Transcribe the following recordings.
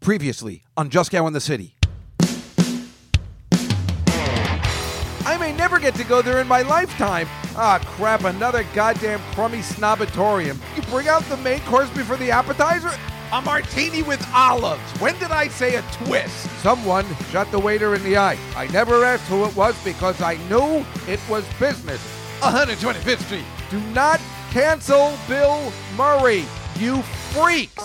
Previously on Just Cow in the City. I may never get to go there in my lifetime. Ah, crap, another goddamn crummy snobatorium. You bring out the main course before the appetizer? A martini with olives. When did I say a twist? Someone shot the waiter in the eye. I never asked who it was because I knew it was business. 125th Street. Do not cancel Bill Murray, you freaks.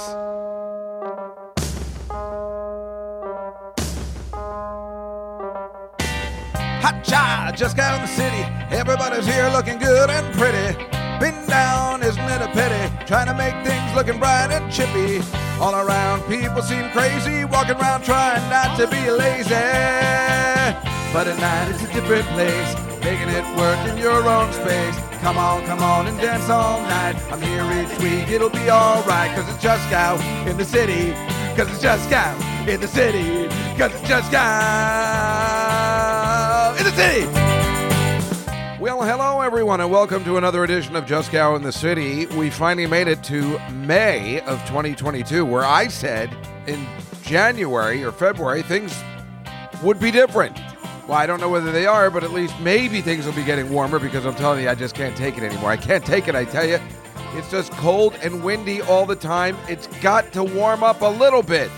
Hotcha, just got in the city. Everybody's here looking good and pretty. Been down, isn't it a pity? Trying to make things looking bright and chippy. All around, people seem crazy. Walking around trying not to be lazy. But at night, it's a different place. Making it work in your own space. Come on and dance all night. I'm here each week, it'll be alright. Cause it's just out in the city. Cause it's just out in the city. Cause it's just out in the city. Well, hello, everyone, and welcome to another edition of Just Cow in the City. We finally made it to May of 2022, where I said in January or February, things would be different. Well, I don't know whether they are, but at least maybe things will be getting warmer because I'm telling you, I just can't take it anymore. I can't take it, I tell you. It's just cold and windy all the time. It's got to warm up a little bit.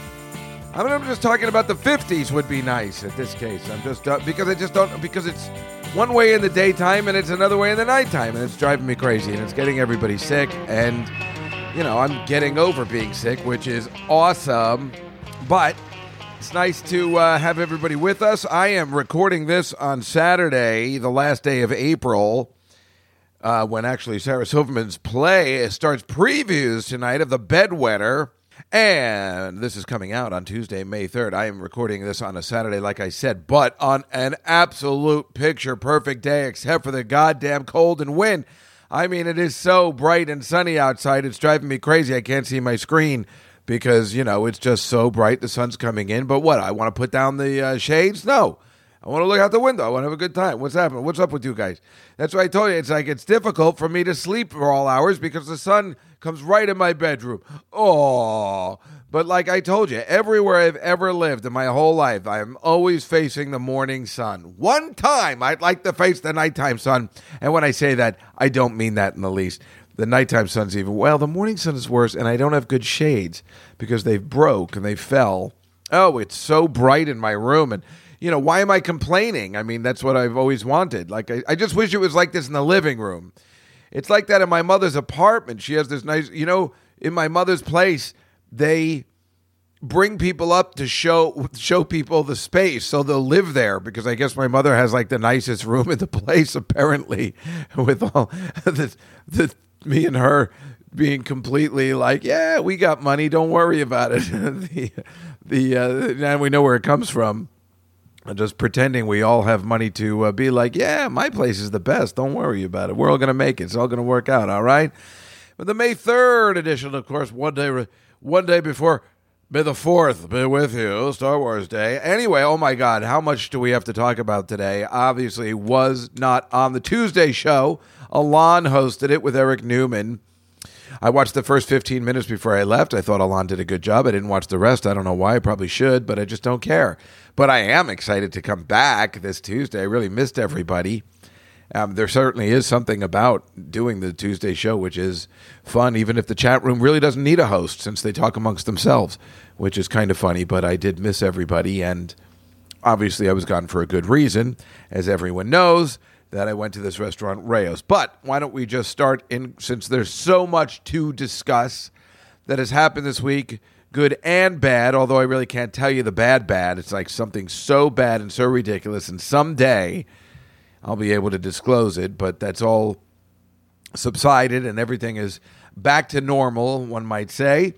I mean, I'm just talking about the 50s would be nice at this case. I'm just, because it's one way in the daytime and it's another way in the nighttime, and it's driving me crazy, and it's getting everybody sick, and, you know, I'm getting over being sick, which is awesome, but it's nice to have everybody with us. I am recording this on Saturday, the last day of April, when actually Sarah Silverman's play starts previews tonight of the Bedwetter. And this is coming out on Tuesday, May 3rd. I am recording this on a Saturday, like I said, but on an absolute picture-perfect day, except for the goddamn cold and wind. I mean, it is so bright and sunny outside, it's driving me crazy. I can't see my screen because, you know, it's just so bright. The sun's coming in. But what, I want to put down the shades? No. I want to look out the window. I want to have a good time. What's happening? What's up with you guys? That's why I told you, it's like it's difficult for me to sleep for all hours because the sun comes right in my bedroom. Oh, but like I told you, everywhere I've ever lived in my whole life, I am always facing the morning sun. One time, I'd like to face the nighttime sun. And when I say that, I don't mean that in the least. The nighttime sun's even, well, the morning sun is worse, and I don't have good shades because they broke and they fell. Oh, it's so bright in my room. And, you know, why am I complaining? I mean, that's what I've always wanted. Like, I just wish it was like this in the living room. It's like that in my mother's apartment. She has this nice, you know, in my mother's place, they bring people up to show people the space so they'll live there because I guess my mother has like the nicest room in the place, apparently, with all the me and her being completely like, yeah, we got money, don't worry about it. Now we know where it comes from. Just pretending we all have money to be like, yeah, my place is the best. Don't worry about it. We're all going to make it. It's all going to work out, all right? But the May 3rd edition, of course, one day before May the 4th, be with you, Star Wars Day. Anyway, oh, my God, how much do we have to talk about today? Obviously, was not on the Tuesday show. Alon hosted it with Eric Newman. I watched the first 15 minutes before I left. I thought Alon did a good job. I didn't watch the rest. I don't know why. I probably should, but I just don't care. But I am excited to come back this Tuesday. I really missed everybody. There certainly is something about doing the Tuesday show, which is fun, even if the chat room really doesn't need a host since they talk amongst themselves, which is kind of funny. But I did miss everybody, and obviously I was gone for a good reason, as everyone knows, that I went to this restaurant, Rao's. But why don't we just start in, since there's so much to discuss that has happened this week, good and bad, although I really can't tell you the bad. It's like something so bad and so ridiculous, and someday I'll be able to disclose it, but that's all subsided, and everything is back to normal, one might say.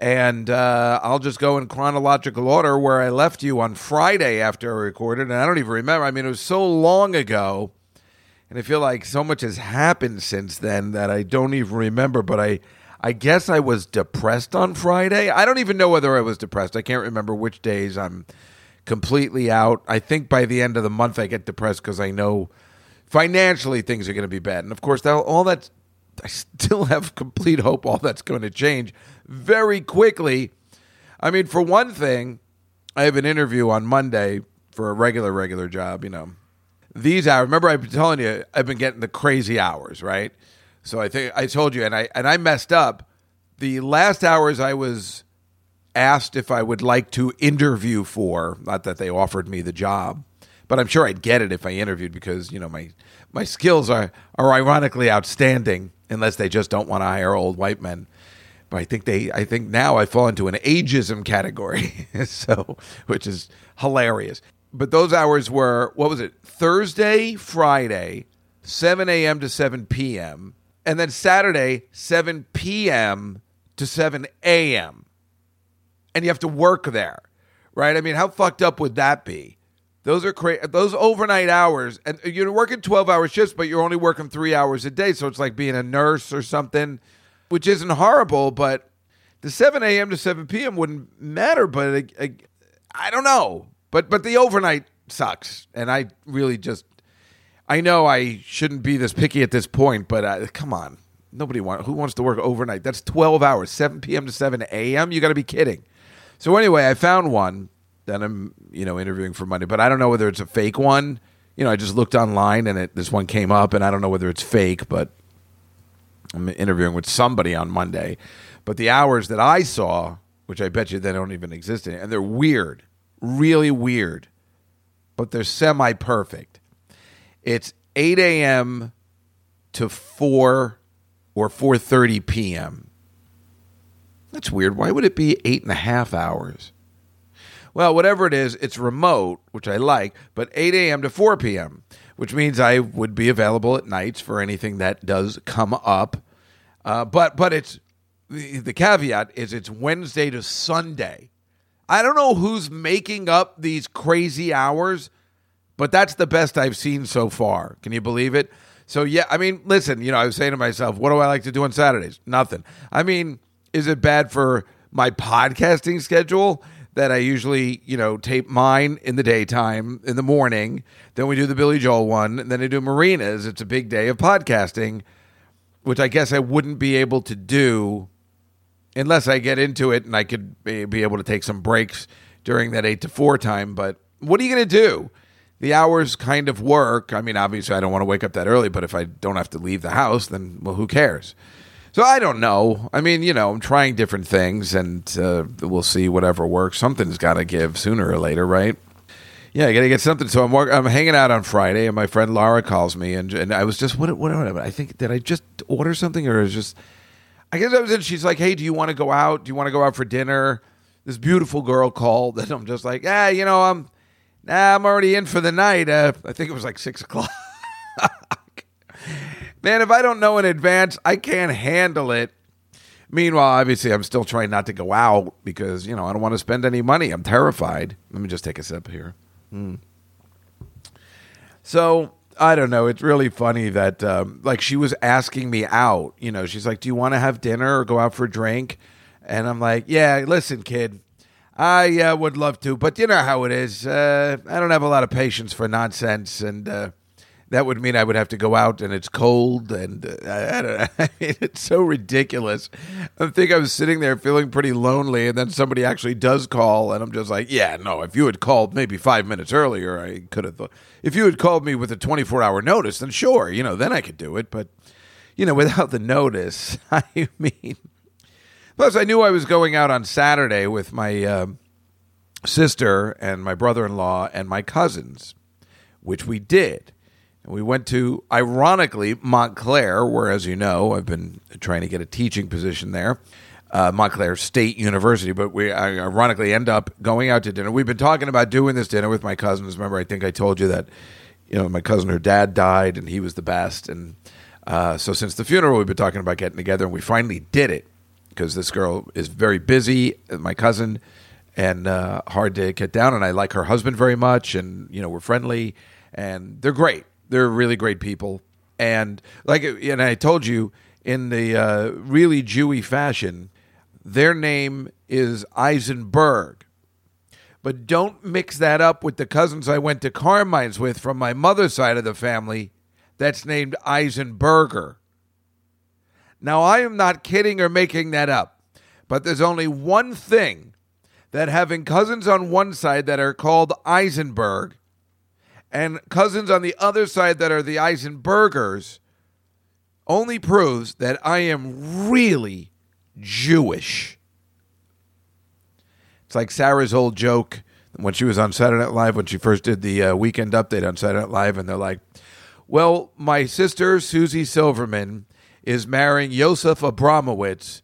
And I'll just go in chronological order where I left you on Friday after I recorded, and I don't even remember. I mean, it was so long ago. And I feel like so much has happened since then that I don't even remember, but I guess I was depressed on Friday. I don't even know whether I was depressed. I can't remember which days I'm completely out. I think by the end of the month I get depressed because I know financially things are going to be bad. And, of course, all that, I still have complete hope all that's going to change very quickly. I mean, for one thing, I have an interview on Monday for a regular job, you know. These hours, remember I've been telling you, I've been getting the crazy hours, right? So I think I told you, and I messed up. The last hours I was asked if I would like to interview for, not that they offered me the job, but I'm sure I'd get it if I interviewed because, you know, my skills are ironically outstanding unless they just don't want to hire old white men. But I think now I fall into an ageism category, so which is hilarious. But those hours were, what was it, Thursday, Friday, 7 a.m. to 7 p.m., and then Saturday, 7 p.m. to 7 a.m., and you have to work there, right? I mean, how fucked up would that be? Those are those overnight hours, and you're working 12-hour shifts, but you're only working 3 hours a day, so it's like being a nurse or something, which isn't horrible, but the 7 a.m. to 7 p.m. wouldn't matter, but I don't know. But the overnight sucks, and I really just, I know I shouldn't be this picky at this point, but come on, who wants to work overnight? That's 12 hours, 7 p.m. to 7 a.m. You got to be kidding. So anyway, I found one that I'm, you know, interviewing for Monday, but I don't know whether it's a fake one. You know, I just looked online and this one came up, and I don't know whether it's fake, but I'm interviewing with somebody on Monday. But the hours that I saw, which I bet you they don't even exist anymore, and they're weird. Really weird, but they're semi-perfect. It's 8 a.m. to 4 or 4:30 p.m. That's weird. Why would it be 8.5 hours? Well, whatever it is, it's remote, which I like, but 8 a.m. to 4 p.m., which means I would be available at nights for anything that does come up. But it's the caveat is it's Wednesday to Sunday. I don't know who's making up these crazy hours, but that's the best I've seen so far. Can you believe it? So, yeah, I mean, listen, you know, I was saying to myself, what do I like to do on Saturdays? Nothing. I mean, is it bad for my podcasting schedule that I usually, you know, tape mine in the daytime, in the morning, then we do the Billy Joel one, and then I do Marina's. It's a big day of podcasting, which I guess I wouldn't be able to do unless I get into it and I could be able to take some breaks during that 8 to 4 time. But what are you going to do? The hours kind of work. I mean, obviously, I don't want to wake up that early, but if I don't have to leave the house, then, well, who cares? So I don't know. I mean, you know, I'm trying different things, and we'll see whatever works. Something's got to give sooner or later, right? Yeah, I got to get something. So I'm hanging out on Friday, and my friend Laura calls me, and I was just, what I think, did I just order something, or is just... I guess I was in, she's like, hey, do you want to go out? Do you want to go out for dinner? This beautiful girl called, and I'm just like, yeah, you know, I'm already in for the night. I think it was like 6 o'clock. Man, if I don't know in advance, I can't handle it. Meanwhile, obviously, I'm still trying not to go out because, you know, I don't want to spend any money. I'm terrified. Let me just take a sip here. So... I don't know. It's really funny that, like, she was asking me out. You know, she's like, do you want to have dinner or go out for a drink? And I'm like, yeah, listen, kid, I would love to. But you know how it is. I don't have a lot of patience for nonsense. And that would mean I would have to go out and it's cold. And I don't know. I mean, it's so ridiculous. I think I was sitting there feeling pretty lonely. And then somebody actually does call. And I'm just like, yeah, no, if you had called maybe 5 minutes earlier, I could have thought. If you had called me with a 24-hour notice, then sure, you know, then I could do it. But, you know, without the notice, I mean. Plus, I knew I was going out on Saturday with my sister and my brother-in-law and my cousins, which we did. We went to, ironically, Montclair, where, as you know, I've been trying to get a teaching position there, Montclair State University, but I ironically end up going out to dinner. We've been talking about doing this dinner with my cousins. Remember, I think I told you that, you know, my cousin, her dad died, and he was the best. And so since the funeral, we've been talking about getting together, and we finally did it because this girl is very busy, my cousin, and hard to get down. And I like her husband very much, and, you know, we're friendly, and they're great. They're really great people, and I told you in the really Jewy fashion, their name is Eisenberg, but don't mix that up with the cousins I went to Carmine's with from my mother's side of the family. That's named Eisenberger. Now I am not kidding or making that up, but there's only one thing that having cousins on one side that are called Eisenberg and cousins on the other side that are the Eisenbergers only proves that I am really Jewish. It's like Sarah's old joke when she was on Saturday Night Live, when she first did the weekend update on Saturday Night Live, and they're like, well, my sister, Susie Silverman, is marrying Yosef Abramowitz,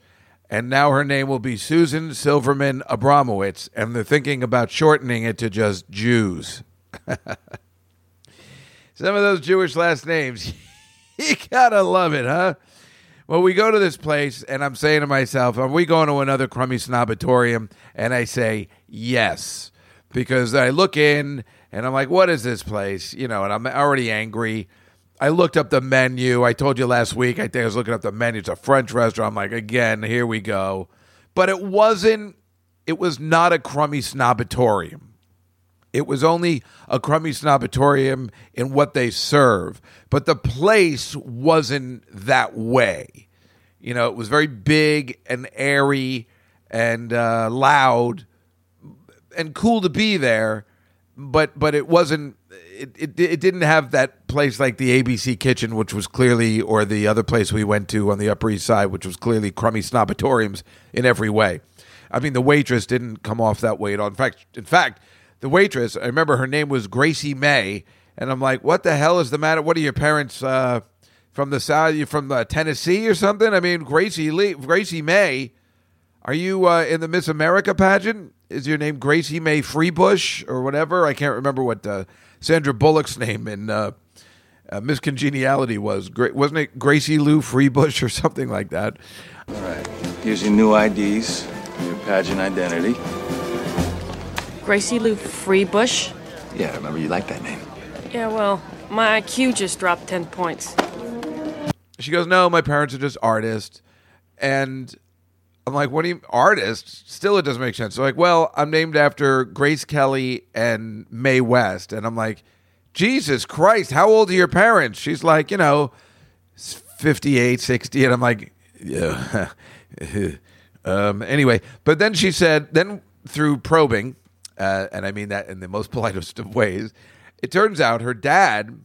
and now her name will be Susan Silverman Abramowitz, and they're thinking about shortening it to just Jews. Some of those Jewish last names, you gotta love it, huh? Well, we go to this place, and I'm saying to myself, are we going to another crummy snobatorium? And I say, yes, because I look in, and I'm like, what is this place? You know, and I'm already angry. I looked up the menu. I told you last week, I think I was looking up the menu. It's a French restaurant. I'm like, again, here we go. But it was not a crummy snobatorium. It was only a crummy snobatorium in what they serve. But the place wasn't that way. You know, it was very big and airy and loud and cool to be there. But it wasn't, it didn't have that place like the ABC Kitchen, which was clearly, or the other place we went to on the Upper East Side, which was clearly crummy snobatoriums in every way. I mean, the waitress didn't come off that way at all. In fact, the waitress, I remember her name was Gracie May, and I'm like, what the hell is the matter? What are your parents from the South? You from Tennessee or something? I mean, Gracie May, are you in the Miss America pageant? Is your name Gracie May Freebush or whatever? I can't remember what Sandra Bullock's name in Miss Congeniality was. Wasn't it Gracie Lou Freebush or something like that? All right. Here's your new IDs, your pageant identity. Gracie Lou Freebush? Yeah, I remember you liked that name. Yeah, well, my IQ just dropped 10 points. She goes, no, my parents are just artists. And I'm like, what do you, artist? Still, it doesn't make sense. So like, well, I'm named after Grace Kelly and Mae West. And I'm like, Jesus Christ, how old are your parents? She's like, you know, 58, 60. And I'm like, yeah. Anyway, but then she said, then through probing, and I mean that in the most politest of ways, it turns out her dad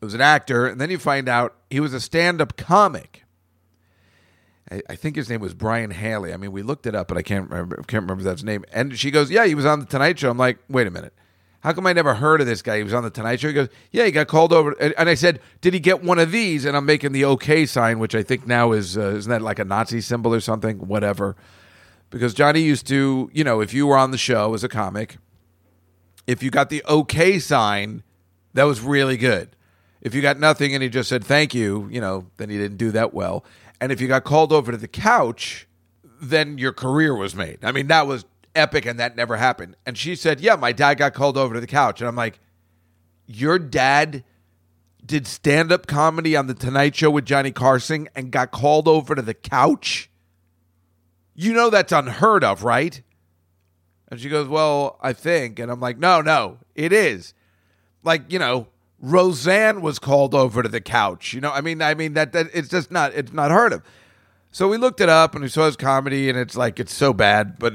was an actor. And then you find out he was a stand-up comic. I think his name was Brian Haley. I mean, we looked it up, but I can't remember that's his name. And she goes, yeah, he was on The Tonight Show. I'm like, wait a minute. How come I never heard of this guy? He was on The Tonight Show. He goes, yeah, he got called over. And I said, did he get one of these? And I'm making the okay sign, which I think now is, isn't that like a Nazi symbol or something? Whatever. Because Johnny used to, you know, if you were on the show as a comic, if you got the okay sign, that was really good. If you got nothing and he just said, thank you, you know, then he didn't do that well. And if you got called over to the couch, then your career was made. I mean, that was epic, and that never happened. And she said, yeah, my dad got called over to the couch. And I'm like, your dad did stand-up comedy on The Tonight Show with Johnny Carson and got called over to the couch? You know that's unheard of, right? And she goes, well, I think. And I'm like, no, it is. Like, you know, Roseanne was called over to the couch. You know, I mean that it's just not, it's not heard of. So we looked it up and we saw his comedy, and it's like, it's so bad, but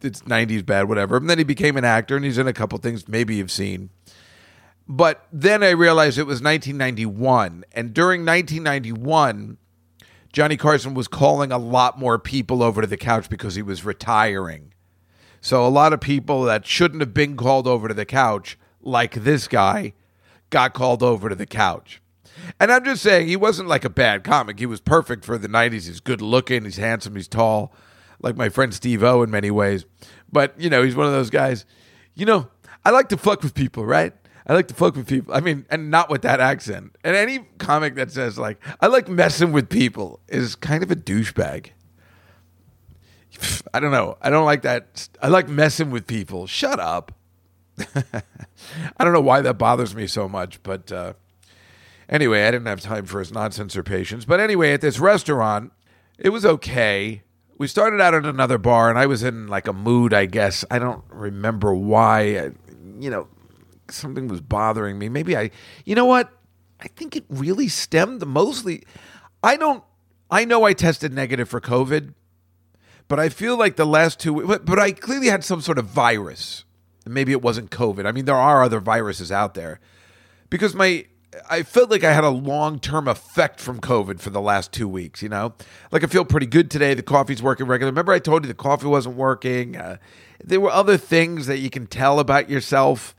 it's 90s bad, whatever. And then he became an actor, and he's in a couple things maybe you've seen. But then I realized it was 1991. And during 1991, Johnny Carson was calling a lot more people over to the couch because he was retiring. So a lot of people that shouldn't have been called over to the couch, like this guy, got called over to the couch. And I'm just saying, he wasn't like a bad comic. He was perfect for the 90s. He's good looking. He's handsome. He's tall, like my friend Steve O in many ways. But, you know, he's one of those guys, you know, I like to fuck with people, right? I like to fuck with people. I mean, and not with that accent. And any comic that says, like, I like messing with people is kind of a douchebag. I don't know. I don't like that. I like messing with people. Shut up. I don't know why that bothers me so much, but anyway, I didn't have time for his nonsense or patience. But anyway, at this restaurant, it was okay. We started out at another bar, and I was in like a mood, I guess. I don't remember why. You know, something was bothering me. Maybe you know what? I think it really stemmed mostly. I know I tested negative for COVID, But I feel like the last 2 weeks, but I clearly had some sort of virus. Maybe it wasn't COVID. I mean, there are other viruses out there. Because I felt like I had a long-term effect from COVID for the last 2 weeks, you know? Like, I feel pretty good today. The coffee's working regularly. Remember I told you the coffee wasn't working? There were other things that you can tell about yourself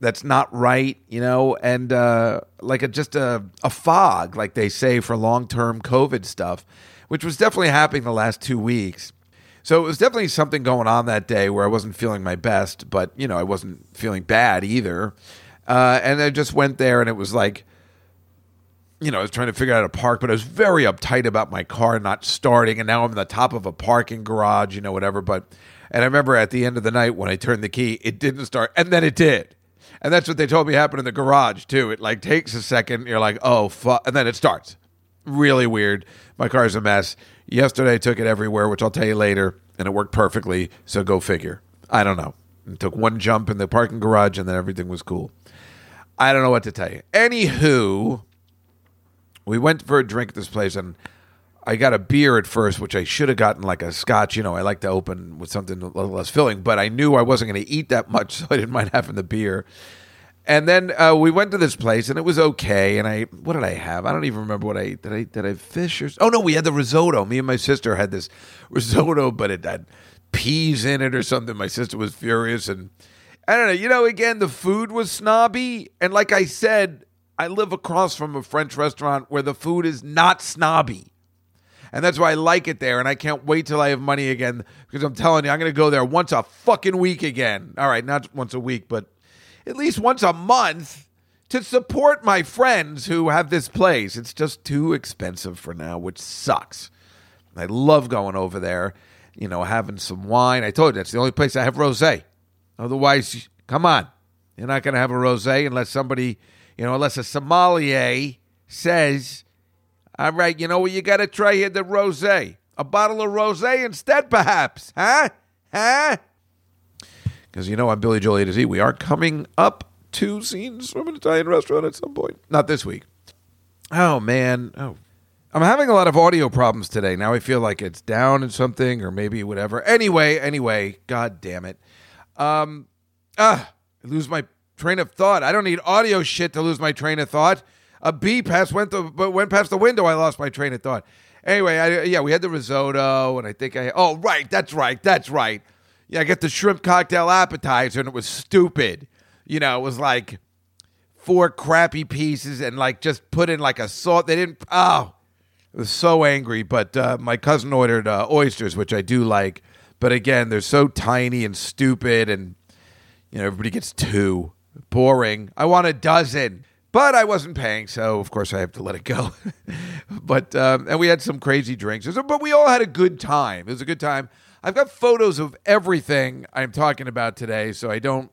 that's not right, you know? And like a fog, like they say, for long-term COVID stuff, which was definitely happening the last 2 weeks. So it was definitely something going on that day where I wasn't feeling my best, but, you know, I wasn't feeling bad either. And I just went there, and it was like, you know, I was trying to figure out a park, but I was very uptight about my car not starting, and now I'm on the top of a parking garage, you know, whatever. And I remember at the end of the night when I turned the key, it didn't start, and then it did. And that's what they told me happened in the garage, too. It, like, takes a second, and you're like, oh, fuck, and then it starts. Really weird. My car's a mess. Yesterday, I took it everywhere, which I'll tell you later, and it worked perfectly, so go figure. I don't know. It took one jump in the parking garage, and then everything was cool. I don't know what to tell you. Anywho, we went for a drink at this place, and I got a beer at first, which I should have gotten like a scotch. You know, I like to open with something a little less filling, but I knew I wasn't going to eat that much, so I didn't mind having the beer. And then we went to this place, and it was okay. And what did I have? I don't even remember what I ate. Did I have fish or? Oh no, we had the risotto. Me and my sister had this risotto, but it had peas in it or something. My sister was furious, and I don't know. You know, again, the food was snobby. And like I said, I live across from a French restaurant where the food is not snobby. And that's why I like it there. And I can't wait till I have money again, because I'm telling you, I'm going to go there once a fucking week again. All right, not once a week, but at least once a month to support my friends who have this place. It's just too expensive for now, which sucks. I love going over there, you know, having some wine. I told you, that's the only place I have rosé. Otherwise, come on. You're not going to have a rosé unless somebody, you know, unless a sommelier says, all right, you know what, you got to try here, the rosé. A bottle of rosé instead, perhaps. Huh? Because, you know, I'm Billy Joel A to Z. We are coming up to scenes from an Italian restaurant at some point. Not this week. Oh, man. Oh, I'm having a lot of audio problems today. Now I feel like it's down in something or maybe whatever. Anyway, God damn it. I lose my train of thought. I don't need audio shit to lose my train of thought. A bee pass went past the window. I lost my train of thought. Anyway, we had the risotto, and I think that's right. Yeah, I got the shrimp cocktail appetizer, and it was stupid. You know, it was like four crappy pieces and like just put in like a salt. They didn't. Oh, I was so angry. But my cousin ordered oysters, which I do like. But again, they're so tiny and stupid, and you know everybody gets two. Boring. I want a dozen, but I wasn't paying, so of course I have to let it go. But and we had some crazy drinks, but we all had a good time. It was a good time. I've got photos of everything I'm talking about today, so I don't.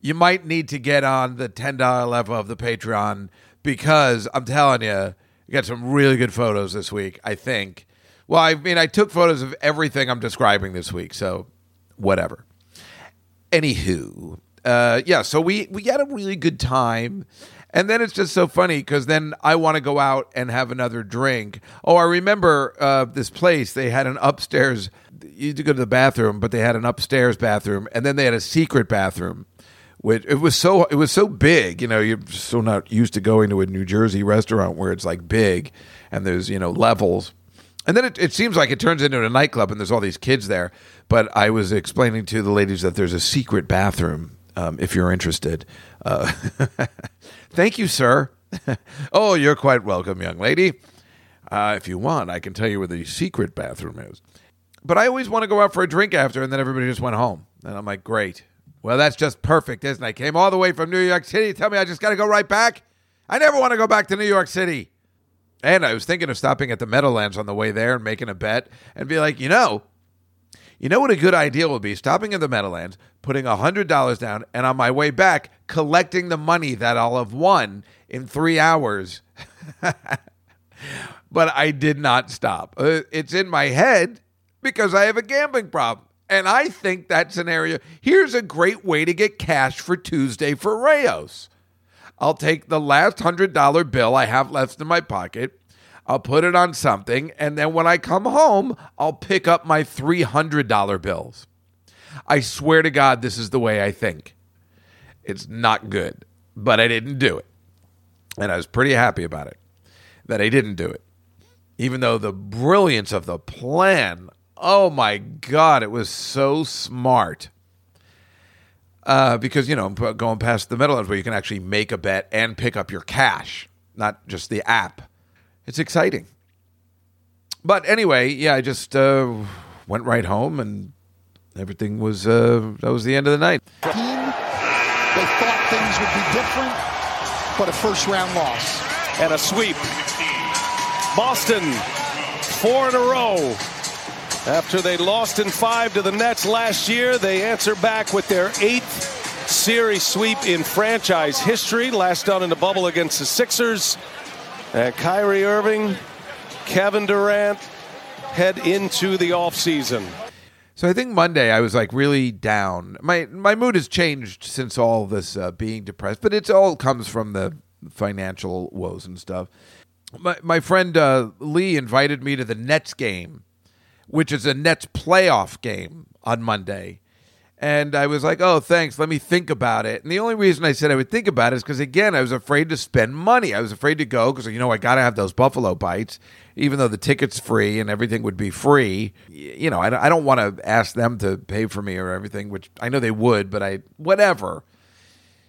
You might need to get on the $10 level of the Patreon because I'm telling you, we got some really good photos this week. I think. Well, I mean, I took photos of everything I'm describing this week, so whatever. Anywho, so we had a really good time, and then it's just so funny because then I want to go out and have another drink. Oh, I remember this place, they had an upstairs, you had to go to the bathroom, but they had an upstairs bathroom, and then they had a secret bathroom, which it was so big, you know, you're so not used to going to a New Jersey restaurant where it's like big, and there's, you know, levels. And then it seems like it turns into a nightclub and there's all these kids there. But I was explaining to the ladies that there's a secret bathroom, if you're interested. Thank you, sir. Oh, you're quite welcome, young lady. If you want, I can tell you where the secret bathroom is. But I always want to go out for a drink after, and then everybody just went home. And I'm like, great. Well, that's just perfect, isn't it? I came all the way from New York City. Tell me I just got to go right back? I never want to go back to New York City. And I was thinking of stopping at the Meadowlands on the way there and making a bet and be like, you know what a good idea would be? Stopping at the Meadowlands, putting $100 down, and on my way back, collecting the money that I'll have won in 3 hours. But I did not stop. It's in my head because I have a gambling problem. And I think that scenario, here's a great way to get cash for Tuesday for Rao's. I'll take the last $100 bill I have left in my pocket. I'll put it on something, and then when I come home, I'll pick up my $300 bills. I swear to God, this is the way I think. It's not good, but I didn't do it. And I was pretty happy about it, that I didn't do it. Even though the brilliance of the plan, oh my God, it was so smart. Because, you know, going past the Meadowlands where you can actually make a bet and pick up your cash, not just the app. It's exciting. But anyway, yeah, I just went right home and everything was, that was the end of the night. They thought things would be different, but a first round loss. And a sweep. Boston, 4 in a row. After they lost in 5 to the Nets last year, they answer back with their 8th series sweep in franchise history. Last done in the bubble against the Sixers. And Kyrie Irving, Kevin Durant head into the offseason. So I think Monday I was like really down. My mood has changed since all this being depressed, but it all comes from the financial woes and stuff. My friend Lee invited me to the Nets game, which is a Nets playoff game on Monday. And I was like, oh, thanks, let me think about it. And the only reason I said I would think about it is because, again, I was afraid to spend money. I was afraid to go because, you know, I got to have those buffalo bites, even though the ticket's free and everything would be free. You know, I don't want to ask them to pay for me or everything, which I know they would, but whatever.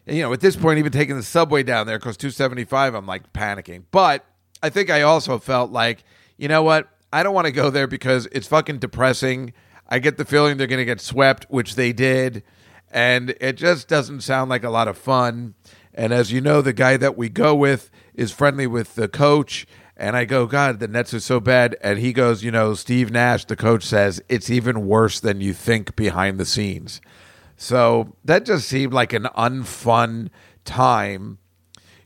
And, you know, at this point, even taking the subway down there costs $2.75, I'm like panicking. But I think I also felt like, you know what? I don't want to go there because it's fucking depressing. I get the feeling they're going to get swept, which they did, and it just doesn't sound like a lot of fun. And as you know, the guy that we go with is friendly with the coach, and I go, God, the Nets are so bad. And he goes, you know, Steve Nash, the coach, says, it's even worse than you think behind the scenes. So that just seemed like an unfun time.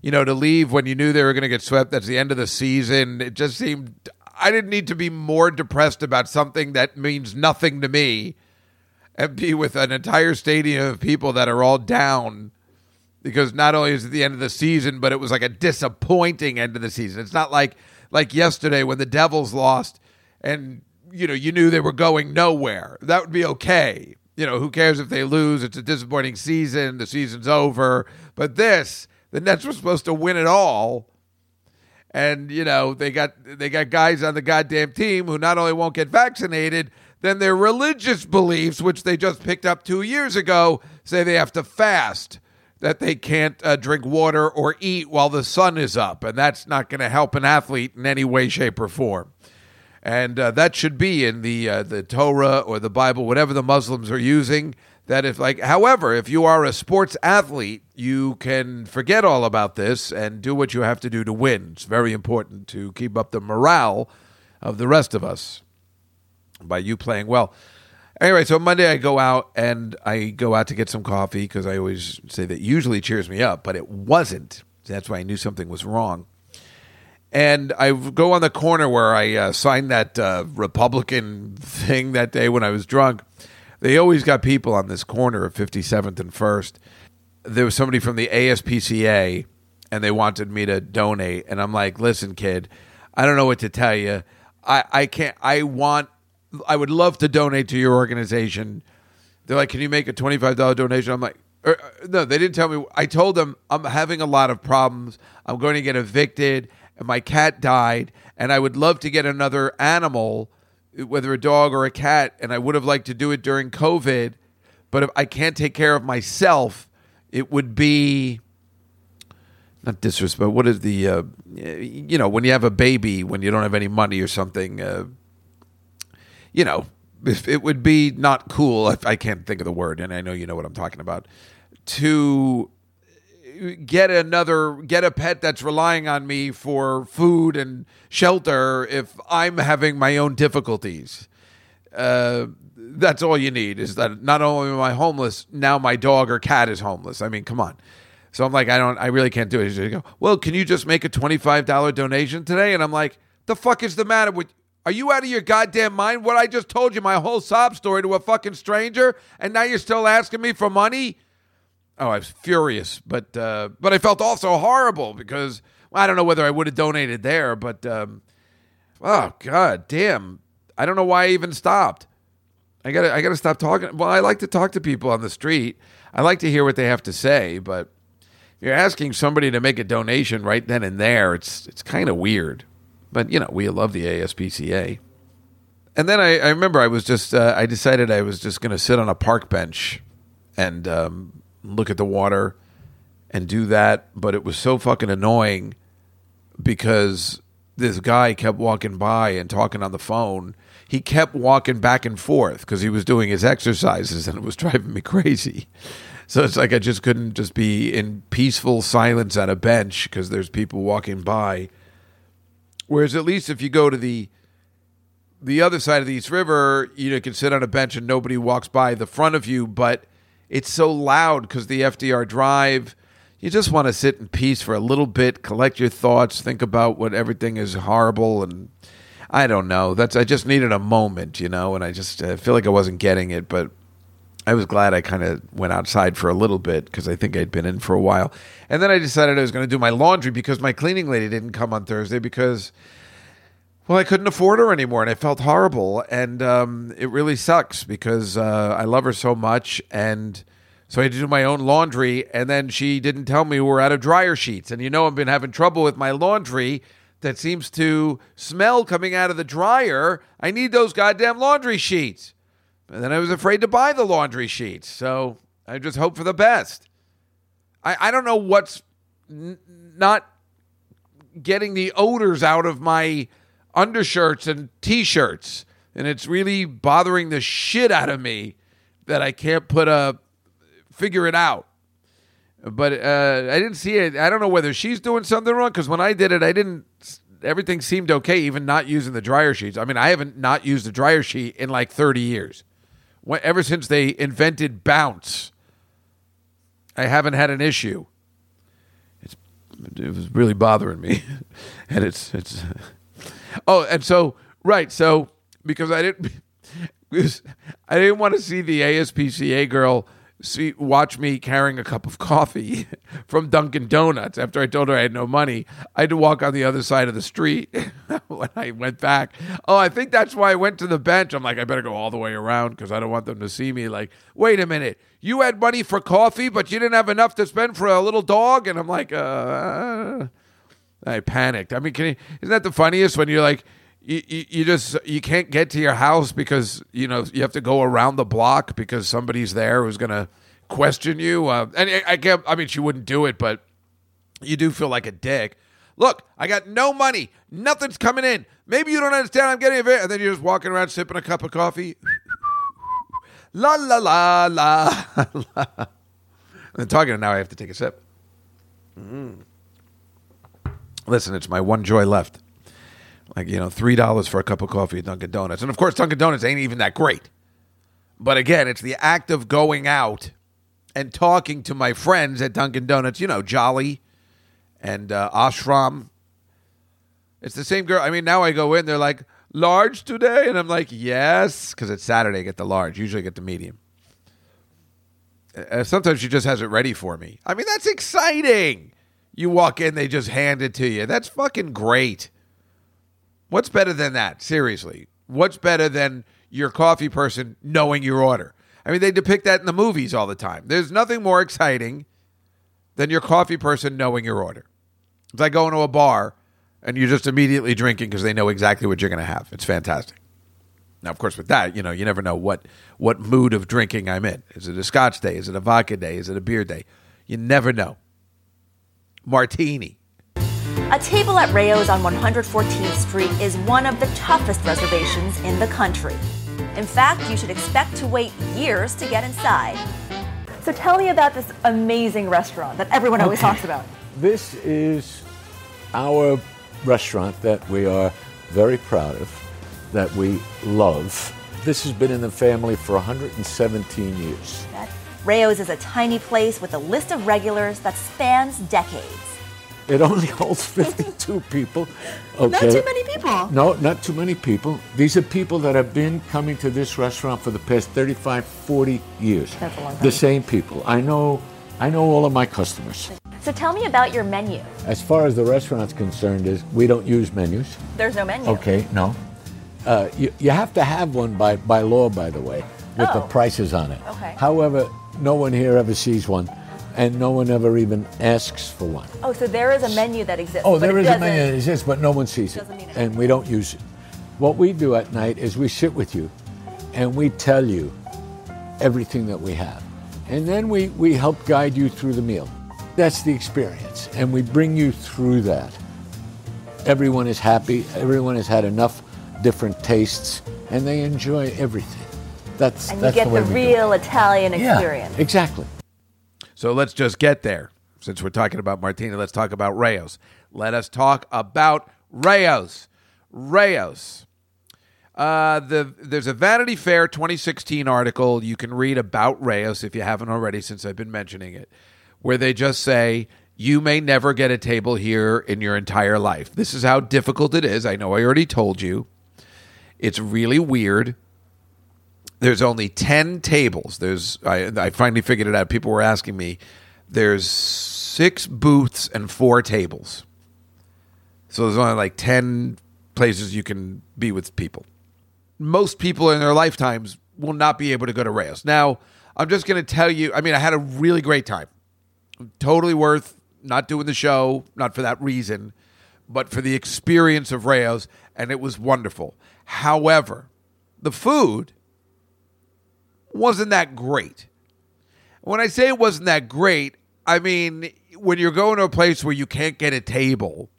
You know, to leave when you knew they were going to get swept, that's the end of the season. It just seemed... I didn't need to be more depressed about something that means nothing to me and be with an entire stadium of people that are all down because not only is it the end of the season, but it was like a disappointing end of the season. It's not like yesterday when the Devils lost and, you know, you knew they were going nowhere. That would be okay. You know, who cares if they lose? It's a disappointing season. The season's over. But this, the Nets were supposed to win it all. And, you know, they got guys on the goddamn team who not only won't get vaccinated, then their religious beliefs, which they just picked up 2 years ago, say they have to fast, that they can't drink water or eat while the sun is up. And that's not going to help an athlete in any way, shape, or form. And that should be in the Torah or the Bible, whatever the Muslims are using, that if however, if you are a sports athlete, you can forget all about this and do what you have to do to win. It's very important to keep up the morale of the rest of us by you playing well. Anyway, so Monday I go out to get some coffee because I always say that usually cheers me up, but it wasn't. That's why I knew something was wrong. And I go on the corner where I signed that Republican thing that day when I was drunk. They always got people on this corner of 57th and 1st. There was somebody from the ASPCA, and they wanted me to donate. And I'm like, listen, kid, I don't know what to tell you. I would love to donate to your organization. They're like, can you make a $25 donation? I'm like, no, they didn't tell me. I told them I'm having a lot of problems. I'm going to get evicted, and my cat died, and I would love to get another animal, whether a dog or a cat, and I would have liked to do it during COVID, but if I can't take care of myself, it would be not disrespect. What is the, you know, when you have a baby, when you don't have any money or something, you know, if it would be not cool. If I can't think of the word, and I know you know what I'm talking about, to get a pet that's relying on me for food and shelter if I'm having my own difficulties. That's all you need, is that not only am I homeless, now my dog or cat is homeless. I mean, come on. So I'm like, I really can't do it. He's like, well, can you just make a $25 donation today? And I'm like, the fuck is the matter with you? Are you out of your goddamn mind? What I just told you, my whole sob story to a fucking stranger, and now you're still asking me for money? Oh, I was furious, but I felt also horrible because, well, I don't know whether I would have donated there, but Oh, God damn. I don't know why I even stopped. I gotta stop talking. Well, I like to talk to people on the street. I like to hear what they have to say, but you're asking somebody to make a donation right then and there. It's kind of weird. But, you know, we love the ASPCA. And then I remember I decided I was just going to sit on a park bench and look at the water and do that. But it was so fucking annoying because this guy kept walking by and talking on the phone. He kept walking back and forth because he was doing his exercises and it was driving me crazy. So it's like I just couldn't just be in peaceful silence on a bench because there's people walking by. Whereas at least if you go to the other side of the East River, you can sit on a bench and nobody walks by the front of you, but it's so loud because the FDR Drive, you just want to sit in peace for a little bit, collect your thoughts, think about what everything is horrible, and I don't know. I just needed a moment, and I feel like I wasn't getting it, but I was glad I kind of went outside for a little bit because I think I'd been in for a while. And then I decided I was going to do my laundry because my cleaning lady didn't come on Thursday because... Well, I couldn't afford her anymore, and I felt horrible, and it really sucks because I love her so much, and so I had to do my own laundry, and then she didn't tell me we were out of dryer sheets, and I've been having trouble with my laundry that seems to smell coming out of the dryer. I need those goddamn laundry sheets, and then I was afraid to buy the laundry sheets, so I just hope for the best. I don't know what's not getting the odors out of my... undershirts and t-shirts, and it's really bothering the shit out of me that I can't figure it out. But I didn't see it. I don't know whether she's doing something wrong, because when I did it, everything seemed okay, even not using the dryer sheets. I mean, I haven't not used a dryer sheet in like 30 years. Ever since they invented Bounce, I haven't had an issue. It was really bothering me, and it's. Oh, and so, right, so, because I didn't want to see the ASPCA girl watch me carrying a cup of coffee from Dunkin' Donuts after I told her I had no money. I had to walk on the other side of the street when I went back. Oh, I think that's why I went to the bench. I'm like, I better go all the way around because I don't want them to see me. Like, wait a minute, you had money for coffee, but you didn't have enough to spend for a little dog? And I'm like, I panicked. I mean, isn't that the funniest when you're like, you can't get to your house because, you have to go around the block because somebody's there who's going to question you. And she wouldn't do it, but you do feel like a dick. Look, I got no money. Nothing's coming in. Maybe you don't understand. I'm getting a bit. And then you're just walking around sipping a cup of coffee. La, la, la, la, la. I'm talking now. I have to take a sip. Listen, it's my one joy left. Like, $3 for a cup of coffee at Dunkin' Donuts. And, of course, Dunkin' Donuts ain't even that great. But, again, it's the act of going out and talking to my friends at Dunkin' Donuts. Jolly and Ashram. It's the same girl. I mean, now I go in, they're like, large today? And I'm like, yes, because it's Saturday, I get the large. Usually I get the medium. Sometimes she just has it ready for me. I mean, that's exciting. You walk in, they just hand it to you. That's fucking great. What's better than that? Seriously. What's better than your coffee person knowing your order? I mean, they depict that in the movies all the time. There's nothing more exciting than your coffee person knowing your order. It's like going to a bar and you're just immediately drinking because they know exactly what you're going to have. It's fantastic. Now, of course, with that, you never know what mood of drinking I'm in. Is it a scotch day? Is it a vodka day? Is it a beer day? You never know. Martini. A table at Rao's on 114th Street is one of the toughest reservations in the country. In fact, you should expect to wait years to get inside. So tell me about this amazing restaurant that everyone always talks about. This is our restaurant that we are very proud of, that we love. This has been in the family for 117 years. Rao's is a tiny place with a list of regulars that spans decades. It only holds 52 people. Okay. Not too many people. No, not too many people. These are people that have been coming to this restaurant for the past 35, 40 years. That's a long time. The same people. I know all of my customers. So tell me about your menu. As far as the restaurant's concerned, is we don't use menus. There's no menu. Okay, no. You have to have one by law, by the way, with the prices on it. Okay. However, no one here ever sees one, and no one ever even asks for one. Oh, so there is a menu that exists. Oh, there is a menu that exists, but no one sees it, and we don't use it. What we do at night is we sit with you, and we tell you everything that we have. And then we help guide you through the meal. That's the experience, and we bring you through that. Everyone is happy, everyone has had enough different tastes, and they enjoy everything. That's you get the real Italian experience. Yeah, exactly. So let's just get there. Since we're talking about Martina, let's talk about Rao's. Let us talk about Rao's. Rao's. There's a Vanity Fair 2016 article you can read about Rao's if you haven't already, since I've been mentioning it, where they just say, you may never get a table here in your entire life. This is how difficult it is. I know I already told you. It's really weird. There's only 10 tables. I finally figured it out. People were asking me. There's 6 booths and 4 tables. So there's only like 10 places you can be with people. Most people in their lifetimes will not be able to go to Rao's. Now, I'm just going to tell you, I mean, I had a really great time. Totally worth not doing the show, not for that reason, but for the experience of Rao's, and it was wonderful. However, the food wasn't that great. When I say it wasn't that great, I mean, when you're going to a place where you can't get a table,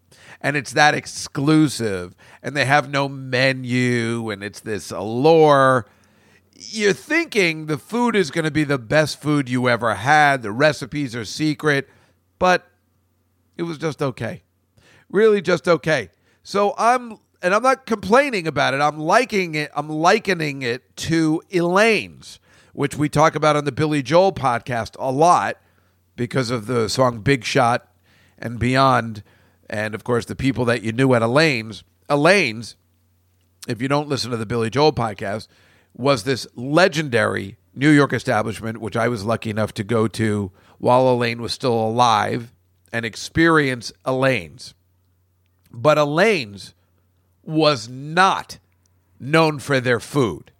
and it's that exclusive, and they have no menu, and it's this allure, you're thinking the food is going to be the best food you ever had. The recipes are secret, but it was just okay. Really just okay. So I'm not complaining about it. I'm liking it. I'm likening it to Elaine's, which we talk about on the Billy Joel podcast a lot because of the song Big Shot and Beyond. And of course, the people that you knew at Elaine's, if you don't listen to the Billy Joel podcast, was this legendary New York establishment, which I was lucky enough to go to while Elaine was still alive and experience Elaine's. But Elaine's was not known for their food.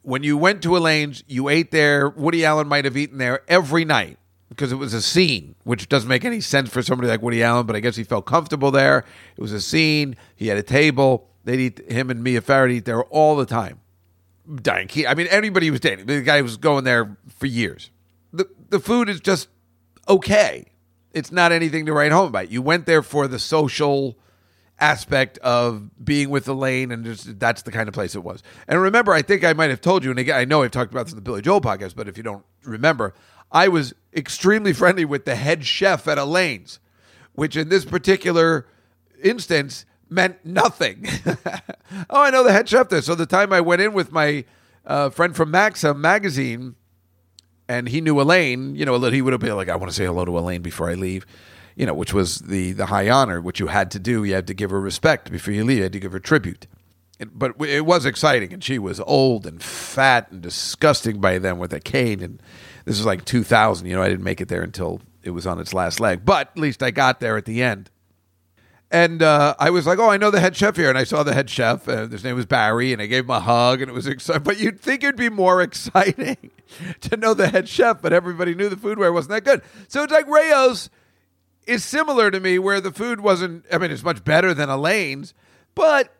When you went to Elaine's, you ate there. Woody Allen might have eaten there every night because it was a scene, which doesn't make any sense for somebody like Woody Allen, but I guess he felt comfortable there. It was a scene. He had a table. They'd eat, him and Mia Farrow eat there all the time. Diane Keaton. I mean, everybody was dating. The guy was going there for years. The food is just okay. It's not anything to write home about. You went there for the social aspect of being with Elaine, and just, that's the kind of place it was. And remember, I think I might have told you, and again, I know I've talked about this in the Billy Joel podcast, but if you don't remember, I was extremely friendly with the head chef at Elaine's, which in this particular instance meant nothing. Oh, I know the head chef there. So the time I went in with my friend from Maxim magazine, and he knew Elaine, you know, he would have been like, I want to say hello to Elaine before I leave, you know, which was the high honor, which you had to do. You had to give her respect before you leave. You had to give her tribute. But it was exciting, and she was old and fat and disgusting by then with a cane, and this was like 2000. You know, I didn't make it there until it was on its last leg, but at least I got there at the end. And I was like, oh, I know the head chef here. And I saw the head chef. His name was Barry. And I gave him a hug. And it was exciting. But you'd think it'd be more exciting to know the head chef. But everybody knew the foodware wasn't that good. So it's like Rao's is similar to me where the food wasn't, I mean, it's much better than Elaine's. But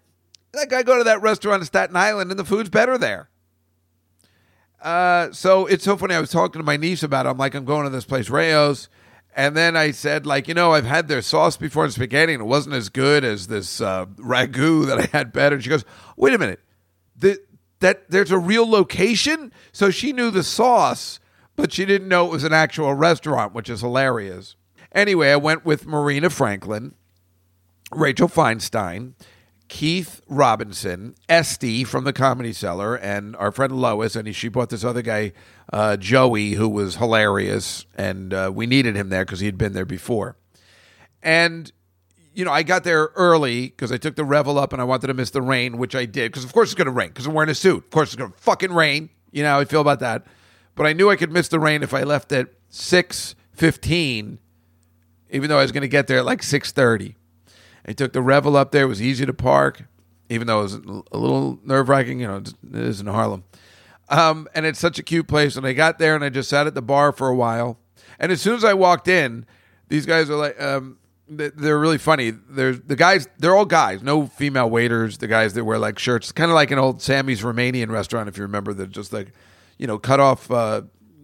like I go to that restaurant in Staten Island and the food's better there. So it's so funny. I was talking to my niece about it. I'm like, I'm going to this place, Rao's. And then I said, like, you know, I've had their sauce before in spaghetti, and it wasn't as good as this ragu that I had better. And she goes, wait a minute, that there's a real location? So she knew the sauce, but she didn't know it was an actual restaurant, which is hilarious. Anyway, I went with Marina Franklin, Rachel Feinstein, Keith Robinson, Esty from the Comedy Cellar, and our friend Lois, and she brought this other guy, Joey, who was hilarious, and we needed him there because he had been there before. And, you know, I got there early because I took the Revel up and I wanted to miss the rain, which I did, because of course it's going to rain, because I'm wearing a suit. Of course it's going to fucking rain. You know how I feel about that. But I knew I could miss the rain if I left at 6:15 even though I was going to get there at like 6:30. I took the Revel up there. It was easy to park, even though it was a little nerve-wracking. You know, it is in Harlem. And it's such a cute place. And I got there, and I just sat at the bar for a while. And as soon as I walked in, these guys are like, they're really funny. The guys, they're all guys, no female waiters. The guys that wear like shirts, kind of like an old Sammy's Romanian restaurant, if you remember. They're just like, you know, cut off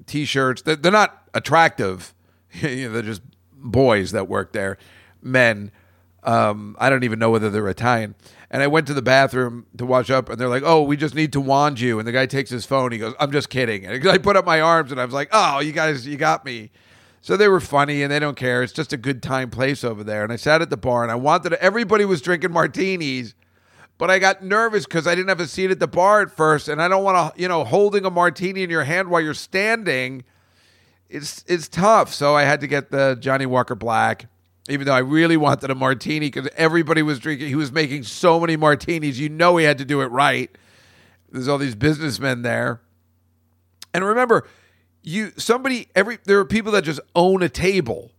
T-shirts. They're not attractive. You know, they're just boys that work there, men. I don't even know whether they're Italian. And I went to the bathroom to wash up, and they're like, "Oh, we just need to wand you." And the guy takes his phone. He goes, "I'm just kidding." And I put up my arms, and I was like, "Oh, you guys, you got me." So they were funny, and they don't care. It's just a good time place over there. And I sat at the bar, and I wanted to, everybody was drinking martinis, but I got nervous because I didn't have a seat at the bar at first, and I don't want to, you know, holding a martini in your hand while you're standing. It's tough. So I had to get the Johnny Walker Black. Even though I really wanted a martini because everybody was drinking. He was making so many martinis. You know he had to do it right. There's all these businessmen there. And remember, there are people that just own a table.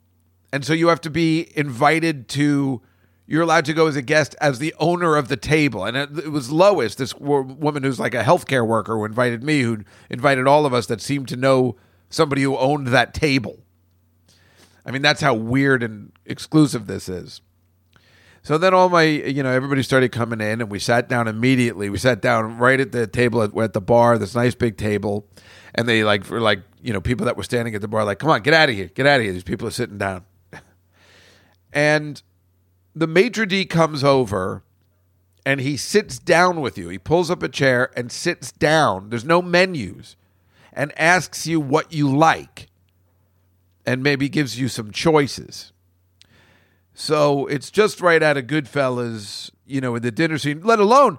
And so you have to be invited to, you're allowed to go as a guest as the owner of the table. And it was Lois, this woman who's like a healthcare worker, who invited me, who invited all of us that seemed to know somebody who owned that table. I mean, that's how weird and exclusive this is. So then all my, you know, everybody started coming in, and we sat down immediately. We sat down right at the table at the bar, this nice big table. And they were like, you know, people that were standing at the bar, like, "Come on, get out of here. Get out of here. These people are sitting down." And the maitre d' comes over and he sits down with you. He pulls up a chair and sits down. There's no menus, and asks you what you like. And maybe gives you some choices. So it's just right out of Goodfellas, you know, in the dinner scene, let alone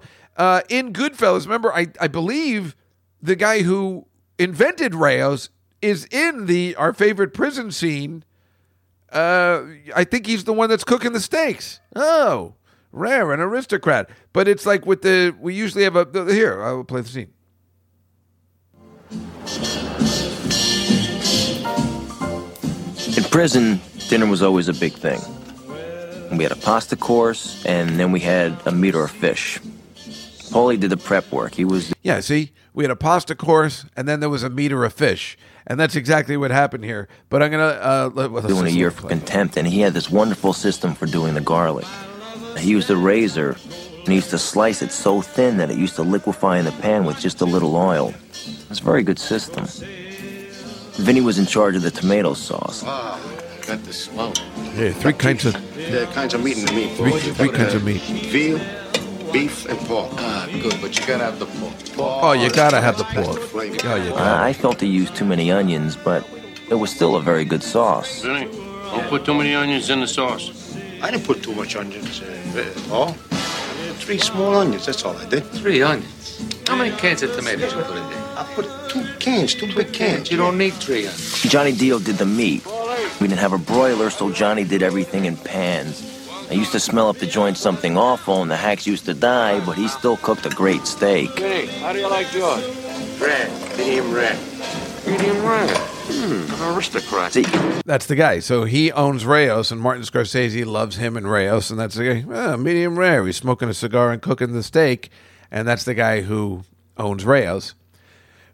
in Goodfellas. Remember, I believe the guy who invented Rao's is in our favorite prison scene. I think he's the one that's cooking the steaks. Oh, rare, an aristocrat. But it's like we usually have here, I will play the scene. In prison, dinner was always a big thing. And we had a pasta course, and then we had a meat or a fish. Paulie did the prep work. He was... Yeah, see? We had a pasta course, and then there was a meat or a fish. And that's exactly what happened here. But I'm going to... doing a year for contempt, and he had this wonderful system for doing the garlic. He used a razor, and he used to slice it so thin that it used to liquefy in the pan with just a little oil. It's a very good system. Vinny was in charge of the tomato sauce. Wow, got the smoke. Yeah, three kinds of meat in the meat. Three kinds of meat. Veal, beef, and pork. Ah, good, but you gotta have the pork. Oh, you gotta have the pork. I felt they used too many onions, but it was still a very good sauce. Vinny, don't put too many onions in the sauce. I didn't put too much onions in. Oh? 3 small onions, that's all I did. 3 onions. How many cans of tomatoes you put in there? I put 2 big cans. You don't need 3 onions. Johnny Dio did the meat. We didn't have a broiler, so Johnny did everything in pans. I used to smell up the joint something awful, and the hacks used to die, but he still cooked a great steak. Vinny, how do you like yours? Red, medium red. Medium rare. An aristocrat. See, that's the guy. So he owns Rao's, and Martin Scorsese loves him and Rao's, and that's the guy. Oh, medium rare. He's smoking a cigar and cooking the steak, and that's the guy who owns Rao's,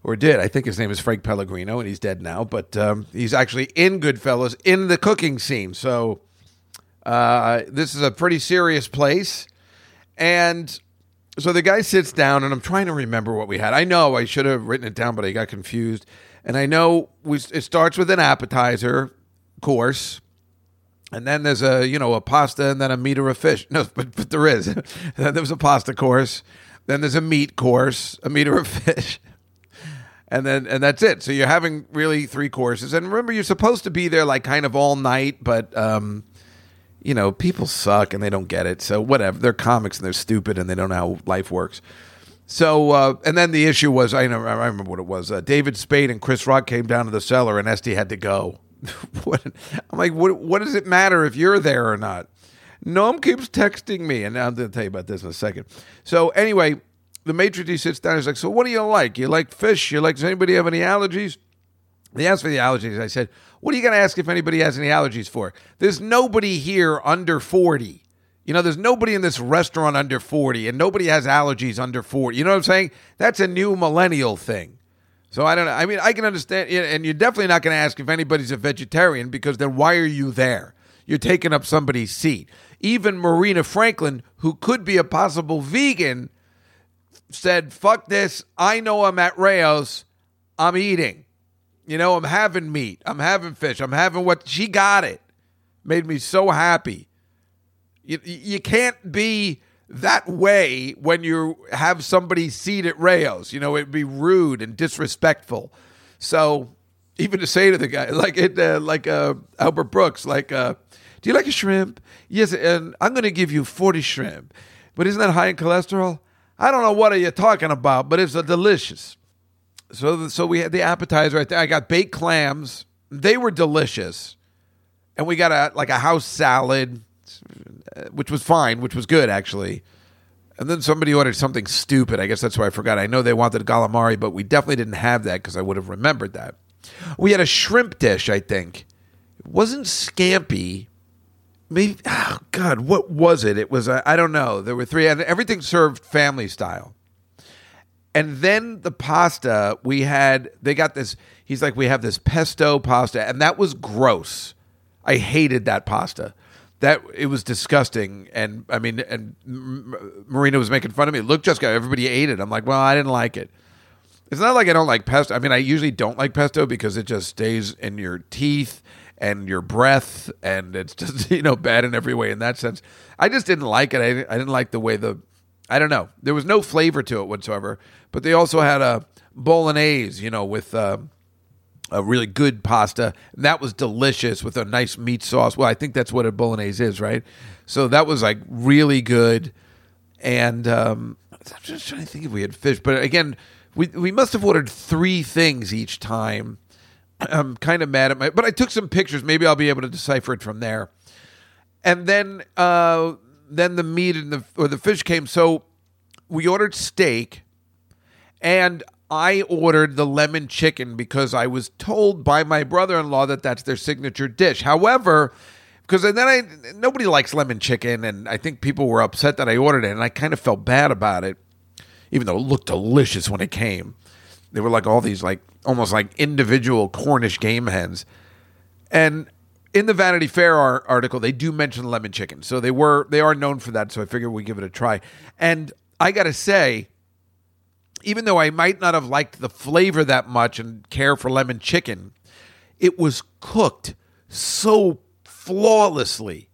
or did. I think his name is Frank Pellegrino, and he's dead now. But he's actually in Goodfellas in the cooking scene. So this is a pretty serious place, and. So the guy sits down, and I'm trying to remember what we had. I know I should have written it down, but I got confused. And I know it starts with an appetizer course, and then there's a pasta, and then a meat or a fish. No, but there is. Then there was a pasta course. Then there's a meat course, a meat or a fish. And that's it. So you're having really 3 courses. And remember, you're supposed to be there like kind of all night, but... You know, people suck and they don't get it. So whatever, they're comics and they're stupid and they don't know how life works. So, and then the issue was, I remember what it was. David Spade and Chris Rock came down to the cellar, and Esty had to go. I'm like, what does it matter if you're there or not? Noam keeps texting me, and I'm going to tell you about this in a second. So anyway, the maitre d' sits down. He's like, "So what do you like? You like fish? You like, does anybody have any allergies?" They asked for the allergies. I said, what are you going to ask if anybody has any allergies for? There's nobody here under 40. You know, there's nobody in this restaurant under 40, and nobody has allergies under 40. You know what I'm saying? That's a new millennial thing. So I don't know. I mean, I can understand. And you're definitely not going to ask if anybody's a vegetarian, because then why are you there? You're taking up somebody's seat. Even Marina Franklin, who could be a possible vegan, said, fuck this. I know I'm at Rao's. I'm eating. You know, I'm having meat. I'm having fish. I'm having what she got it. Made me so happy. You can't be that way when you have somebody seat at Rao's. You know, it'd be rude and disrespectful. So even to say to the guy, like Albert Brooks, do you like a shrimp? Yes, and I'm going to give you 40 shrimp. But isn't that high in cholesterol? I don't know what are you talking about, but it's a delicious. So we had the appetizer right there. I got baked clams. They were delicious. And we got a house salad, which was fine, which was good, actually. And then somebody ordered something stupid. I guess that's why I forgot. I know they wanted calamari, but we definitely didn't have that because I would have remembered that. We had a shrimp dish, I think. It wasn't scampi. Maybe, oh God, what was it? It was, I don't know. There were three, and everything served family style. And then the pasta, they got this, he's like, we have this pesto pasta, and that was gross. I hated that pasta. It was disgusting, and Marina was making fun of me. Look, Jessica, everybody ate it. I'm like, well, I didn't like it. It's not like I don't like pesto. I mean, I usually don't like pesto because it just stays in your teeth and your breath, and it's just, you know, bad in every way in that sense. I just didn't like it. I didn't like the way I don't know. There was no flavor to it whatsoever, but they also had a bolognese, you know, with a really good pasta, and that was delicious with a nice meat sauce. Well, I think that's what a bolognese is, right? So that was like really good. And I'm just trying to think if we had fish, but again, we must have ordered three things each time. I'm kind of mad at but I took some pictures. Maybe I'll be able to decipher it from there. And then the meat or the fish came. So we ordered steak, and I ordered the lemon chicken because I was told by my brother-in-law that that's their signature dish. However, because then nobody likes lemon chicken, and I think people were upset that I ordered it, and I kind of felt bad about it, even though it looked delicious when it came. They were like all these almost like individual Cornish game hens. And in the Vanity Fair article, they do mention lemon chicken. So they are known for that, so I figured we'd give it a try. And I got to say, even though I might not have liked the flavor that much and care for lemon chicken, it was cooked so flawlessly.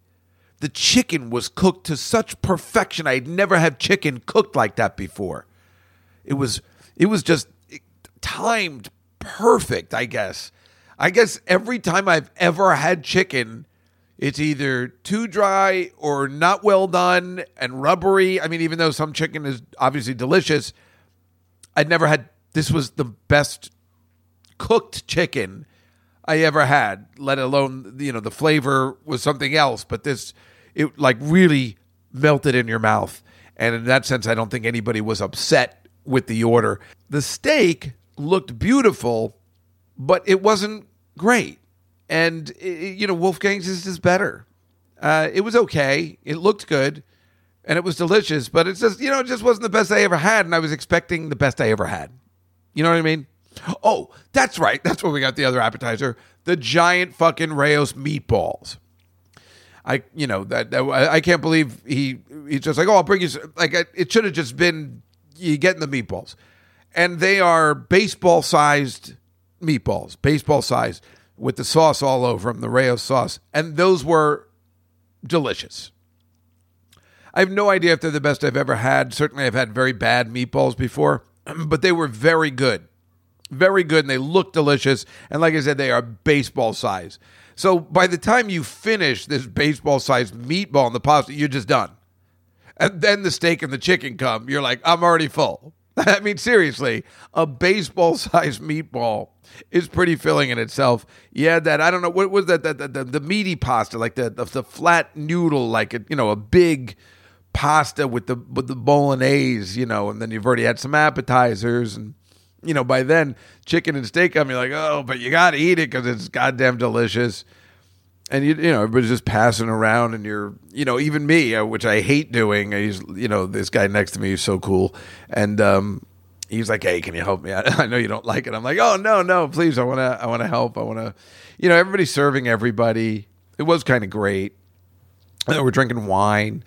The chicken was cooked to such perfection. I'd never had chicken cooked like that before. It was just timed perfect, I guess. I guess every time I've ever had chicken, it's either too dry or not well done and rubbery. I mean, even though some chicken is obviously delicious, this was the best cooked chicken I ever had, let alone, you know, the flavor was something else, but it like really melted in your mouth. And in that sense, I don't think anybody was upset with the order. The steak looked beautiful, but it wasn't great. And, you know, Wolfgang's is better. It was okay. It looked good. And it was delicious, but it's just, you know, it just wasn't the best I ever had, and I was expecting the best I ever had. You know what I mean? Oh, that's right. That's when we got the other appetizer, the giant fucking Rao's meatballs. I can't believe he's just like, oh, I'll bring you some. It should have just been you getting the meatballs. And they are baseball-sized meatballs, baseball-sized, with the sauce all over them, the Rao's sauce. And those were delicious. I have no idea if they're the best I've ever had. Certainly, I've had very bad meatballs before, but they were very good. Very good, and they look delicious. And like I said, they are baseball size. So by the time you finish this baseball-sized meatball and the pasta, you're just done. And then the steak and the chicken come. You're like, I'm already full. I mean, seriously, a baseball-sized meatball is pretty filling in itself. Yeah, I don't know, what was that? The meaty pasta, like the flat noodle, like a, you know, a big pasta with the bolognese, you know, and then you've already had some appetizers, and you know, by then, chicken and steak come, you're like, oh, but you got to eat it because it's goddamn delicious. And, you know, everybody's just passing around and you're, you know, even me, which I hate doing. He's, you know, this guy next to me is so cool. And he's like, hey, can you help me out? I know you don't like it. I'm like, oh, no, please. I want to help. I want to, you know, everybody's serving everybody. It was kind of great. We're drinking wine.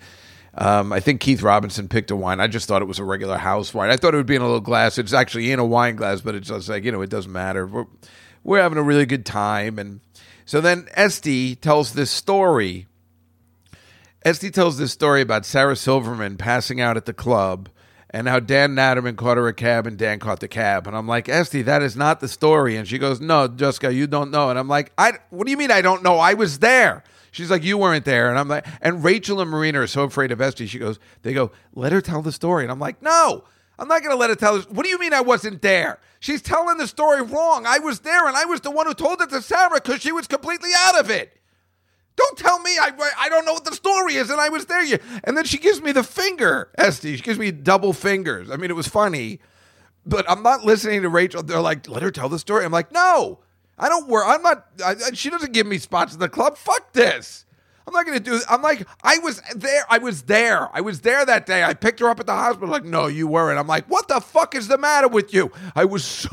I think Keith Robinson picked a wine. I just thought it was a regular house wine. I thought it would be in a little glass. It's actually in a wine glass, but it's just like, you know, it doesn't matter. We're having a really good time. And so then Esty tells this story. Esty tells this story about Sarah Silverman passing out at the club and how Dan Natterman caught her a cab and Dan caught the cab. And I'm like, Esty, that is not the story. And she goes, no, Jessica, you don't know. And I'm like, what do you mean I don't know? I was there. She's like, you weren't there. And I'm like, and Rachel and Marina are so afraid of Esty. She goes, they go, let her tell the story. And I'm like, no, I'm not going to let her tell this. What do you mean I wasn't there? She's telling the story wrong. I was there, and I was the one who told it to Sarah because she was completely out of it. Don't tell me I don't know what the story is, and I was there. And then she gives me the finger, Esty. She gives me double fingers. I mean, it was funny, but I'm not listening to Rachel. They're like, let her tell the story. I'm like, no, I don't worry. I'm not. She doesn't give me spots in the club. Fuck this. I'm not going to do this. I'm like, I was there. I was there that day. I picked her up at the hospital. Like, no, you weren't. I'm like, what the fuck is the matter with you? I was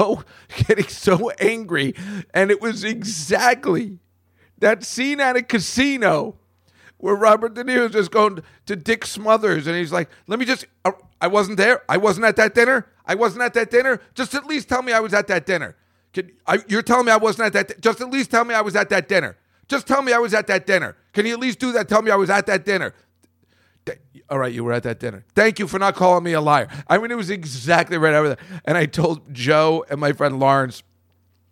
getting so angry. And it was exactly that scene at a casino where Robert De Niro's just going to Dick Smothers. And he's like, let me just, I wasn't there. I wasn't at that dinner. Just at least tell me I was at that dinner. You're telling me I wasn't at that. Just at least tell me I was at that dinner. Just tell me I was at that dinner. Can you at least do that? Tell me I was at that dinner. All right, you were at that dinner. Thank you for not calling me a liar. I mean, it was exactly right over there. And I told Joe and my friend Lawrence,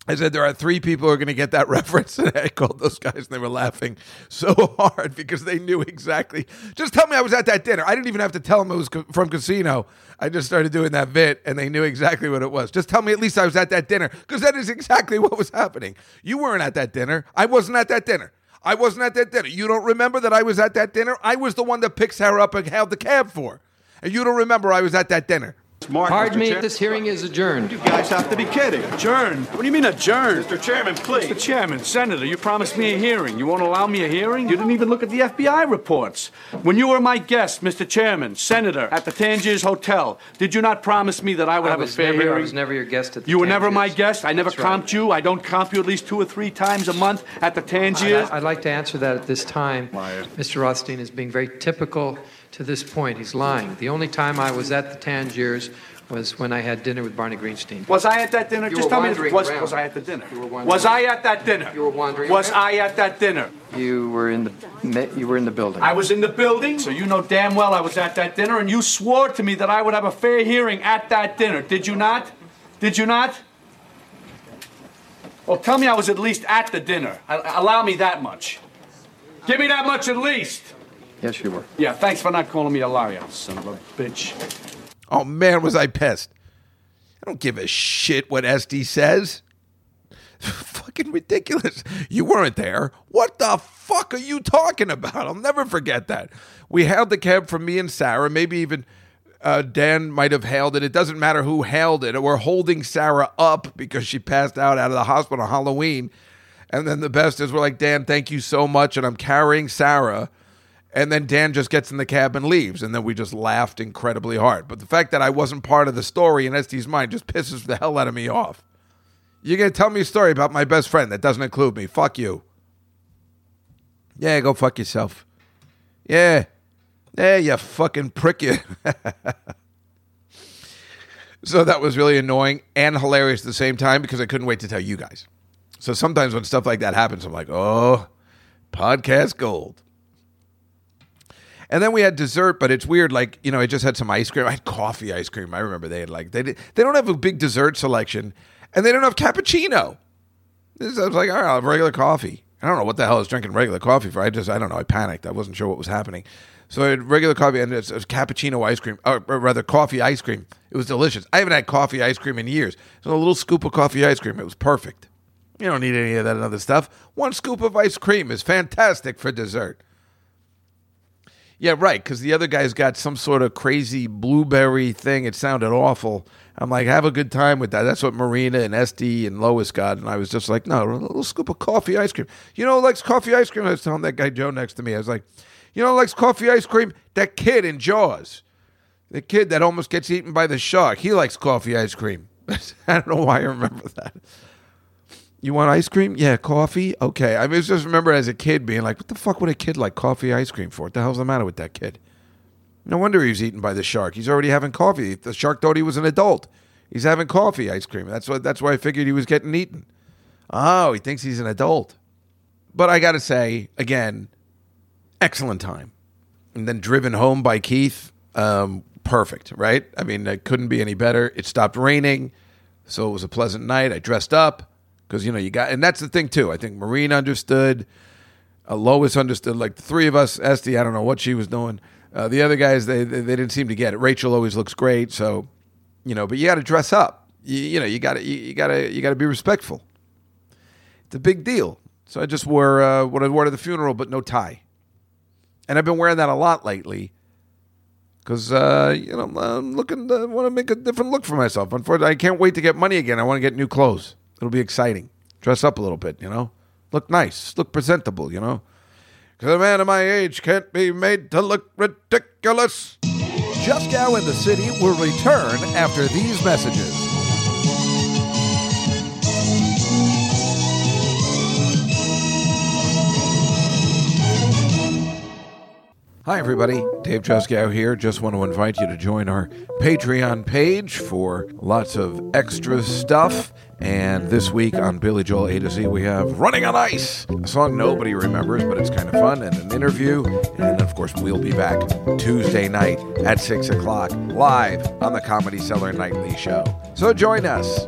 I said, there are three people who are going to get that reference. And I called those guys, and they were laughing so hard because they knew exactly. Just tell me I was at that dinner. I didn't even have to tell them it was from Casino. I just started doing that bit, and they knew exactly what it was. Just tell me at least I was at that dinner, because that is exactly what was happening. You weren't at that dinner. I wasn't at that dinner. I wasn't at that dinner. You don't remember that I was at that dinner? I was the one that picks her up and held the cab for. And you don't remember I was at that dinner. Mark, pardon me, this hearing is adjourned. You guys have to be kidding. Adjourned? What do you mean adjourned? Mr. Chairman, please. Mr. Chairman, Senator, you promised me a hearing. You won't allow me a hearing? You didn't even look at the FBI reports. When you were my guest, Mr. Chairman, Senator, at the Tangiers Hotel, did you not promise me that I would have a fair hearing? I was never your guest at the Tangiers. You were never my guest? I never comped you? I don't comp you at least 2 or 3 times a month at the Tangiers? I'd like to answer that at this time. Liar. Mr. Rothstein is being very typical. To this point, he's lying. The only time I was at the Tangiers was when I had dinner with Barney Greenstein. Was I at that dinner? Just tell me, was I at the dinner? Was I at that dinner? You were wandering. Was I at that dinner? You were in the building. I was in the building, so you know damn well I was at that dinner, and you swore to me that I would have a fair hearing at that dinner. Did you not? Did you not? Well, tell me I was at least at the dinner. Allow me that much. Give me that much at least. Yes, you were. Yeah, thanks for not calling me a liar, son of a bitch. Oh, man, was I pissed. I don't give a shit what Esty says. Fucking ridiculous. You weren't there. What the fuck are you talking about? I'll never forget that. We hailed the cab from me and Sarah. Maybe even Dan might have hailed it. It doesn't matter who hailed it. We're holding Sarah up because she passed out of the hospital on Halloween. And then the best is we're like, Dan, thank you so much. And I'm carrying Sarah. And then Dan just gets in the cab and leaves. And then we just laughed incredibly hard. But the fact that I wasn't part of the story in Esty's mind just pisses the hell out of me off. You're going to tell me a story about my best friend that doesn't include me. Fuck you. Yeah, go fuck yourself. Yeah. Yeah, you fucking prick you. So that was really annoying and hilarious at the same time because I couldn't wait to tell you guys. So sometimes when stuff like that happens, I'm like, oh, podcast gold. And then we had dessert, but it's weird. Like, you know, I just had some ice cream. I had coffee ice cream. I remember they had they don't have a big dessert selection, and they don't have cappuccino. So I was like, all right, I'll have regular coffee. I don't know what the hell I was drinking regular coffee for. I don't know. I panicked. I wasn't sure what was happening. So I had regular coffee, and it was cappuccino ice cream, or rather coffee ice cream. It was delicious. I haven't had coffee ice cream in years. So a little scoop of coffee ice cream. It was perfect. You don't need any of that other stuff. One scoop of ice cream is fantastic for dessert. Yeah, right, because the other guy's got some sort of crazy blueberry thing. It sounded awful. I'm like, have a good time with that. That's what Marina and Esty and Lois got. And I was just like, no, a little scoop of coffee ice cream. You know who likes coffee ice cream? I was telling that guy Joe next to me. I was like, you know who likes coffee ice cream? That kid in Jaws. The kid that almost gets eaten by the shark. He likes coffee ice cream. I don't know why I remember that. You want ice cream? Yeah, coffee? Okay. I just remember as a kid being like, what the fuck would a kid like coffee ice cream for? What the hell's the matter with that kid? No wonder he was eaten by the shark. He's already having coffee. The shark thought he was an adult. He's having coffee ice cream. That's why I figured he was getting eaten. Oh, he thinks he's an adult. But I got to say, again, excellent time. And then driven home by Keith, perfect, right? I mean, it couldn't be any better. It stopped raining, so it was a pleasant night. I dressed up. Because, you know, you got, and that's the thing, too. I think Marina understood, Lois understood, like the three of us, Esty, I don't know what she was doing. The other guys, they didn't seem to get it. Rachel always looks great, so, you know, but you got to dress up. You got to be respectful. It's a big deal. So I just wore what I wore to the funeral, but no tie. And I've been wearing that a lot lately because, you know, I'm looking to want to make a different look for myself. Unfortunately, I can't wait to get money again. I want to get new clothes. It'll be exciting. Dress up a little bit, you know. Look nice. Look presentable, you know. Because a man of my age can't be made to look ridiculous. Just Now in the City will return after these messages. Hi, everybody. Dave Juskow here. Just want to invite you to join our Patreon page for lots of extra stuff. And this week on Billy Joel A to Z, we have Running on Ice, a song nobody remembers, but it's kind of fun, and an interview. And, of course, we'll be back Tuesday night at 6 o'clock, live on the Comedy Cellar Nightly Show. So join us.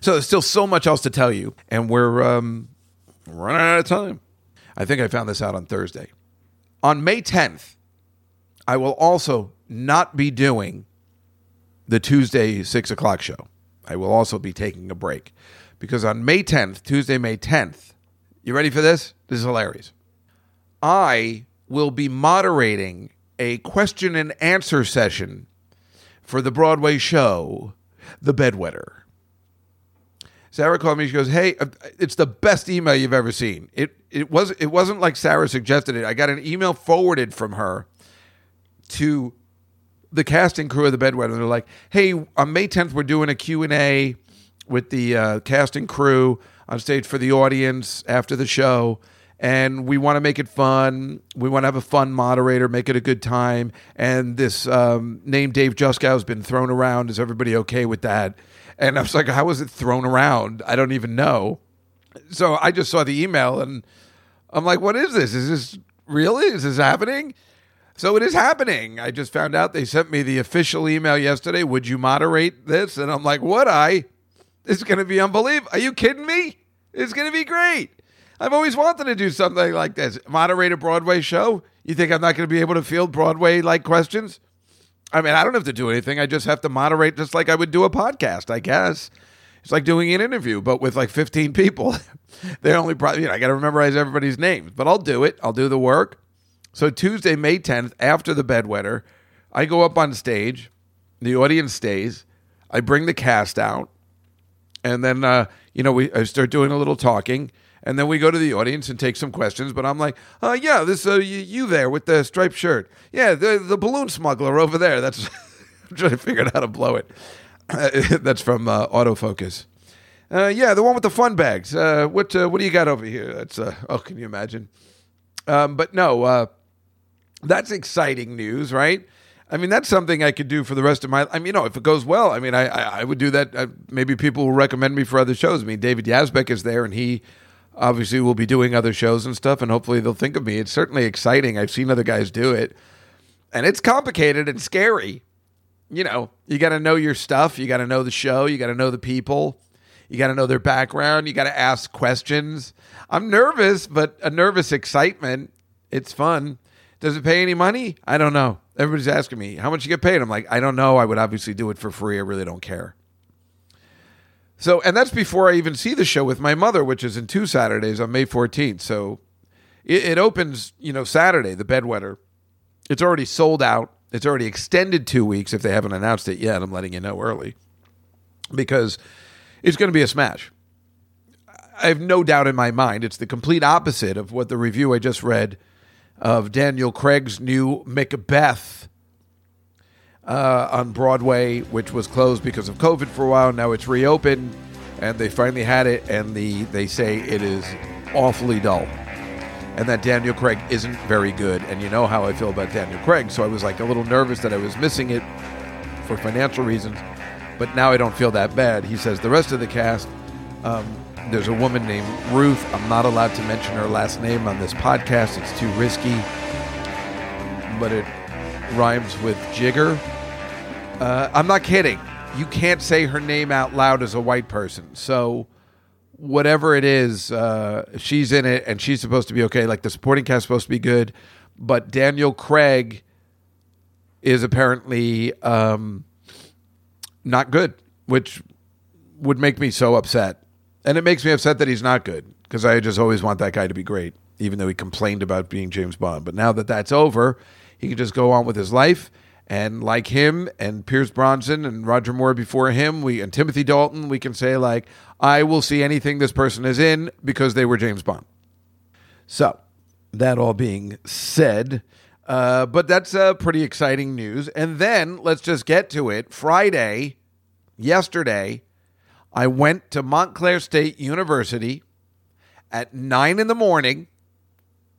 So there's still so much else to tell you, and we're running out of time. I think I found this out on Thursday. On May 10th, I will also not be doing the Tuesday 6 o'clock show. I will also be taking a break. Because on May 10th, Tuesday, May 10th, you ready for this? This is hilarious. I will be moderating a question and answer session for the Broadway show, The Bedwetter. Sarah called me. She goes, hey, it's the best email you've ever seen. It wasn't like Sarah suggested it. I got an email forwarded from her to the casting crew of The Bedwetter. They're like, hey, on May 10th, we're doing a Q&A with the casting crew on stage for the audience after the show. And we want to make it fun. We want to have a fun moderator, make it a good time. And this name Dave Juskow has been thrown around. Is everybody okay with that? And I was like, how was it thrown around? I don't even know. So I just saw the email and I'm like, what is this? Is this really? Is this happening? So it is happening. I just found out they sent me the official email yesterday. Would you moderate this? And I'm like, would I? It's going to be unbelievable. Are you kidding me? It's going to be great. I've always wanted to do something like this. Moderate a Broadway show? You think I'm not going to be able to field Broadway-like questions? I mean, I don't have to do anything. I just have to moderate just like I would do a podcast, I guess. It's like doing an interview, but with like 15 people. They're only probably, you know, I got to memorize everybody's names. But I'll do it. I'll do the work. So Tuesday, May 10th, after The Bedwetter, I go up on stage. The audience stays. I bring the cast out. And then, you know, I start doing a little talking. And then we go to the audience and take some questions. But I'm like, yeah, this you there with the striped shirt. Yeah, the balloon smuggler over there. That's I'm trying to figure out how to blow it. That's from Autofocus. Yeah, the one with the fun bags. What do you got over here? That's oh, can you imagine? But no, that's exciting news, right? I mean, that's something I could do for the rest of my life. I mean, you know, if it goes well, I mean, I would do that. Maybe people will recommend me for other shows. I mean, David Yazbek is there, and he obviously will be doing other shows and stuff, and hopefully they'll think of me. It's certainly exciting. I've seen other guys do it, and it's complicated and scary. You know, you got to know your stuff. You got to know the show. You got to know the people. You got to know their background. You got to ask questions. I'm nervous, but a nervous excitement. It's fun. Does it pay any money? I don't know. Everybody's asking me, how much you get paid? I'm like, I don't know. I would obviously do it for free. I really don't care. So, and that's before I even see the show with my mother, which is in 2 Saturdays on May 14th. So It opens, Saturday, the Bedwetter. It's already sold out. It's already extended 2 weeks if they haven't announced it yet. I'm letting you know early because it's going to be a smash. I have no doubt in my mind. It's the complete opposite of what the review I just read of Daniel Craig's new Macbeth on Broadway, which was closed because of COVID for a while. Now it's reopened, and they finally had it, and they say it is awfully dull, and that Daniel Craig isn't very good. And you know how I feel about Daniel Craig, so I was like a little nervous that I was missing it for financial reasons, but now I don't feel that bad. He says the rest of the cast, there's a woman named Ruth. I'm not allowed to mention her last name on this podcast. It's too risky. But it rhymes with jigger. I'm not kidding. You can't say her name out loud as a white person. So whatever it is, she's in it and she's supposed to be okay. Like the supporting cast is supposed to be good. But Daniel Craig is apparently not good, which would make me so upset. And it makes me upset that he's not good because I just always want that guy to be great, even though he complained about being James Bond. But now that that's over, he can just go on with his life. And like him and Pierce Bronson and Roger Moore before him, and Timothy Dalton, we can say, like, I will see anything this person is in because they were James Bond. So that all being said, but that's pretty exciting news. And then let's just get to it. Friday, yesterday, I went to Montclair State University at 9 in the morning.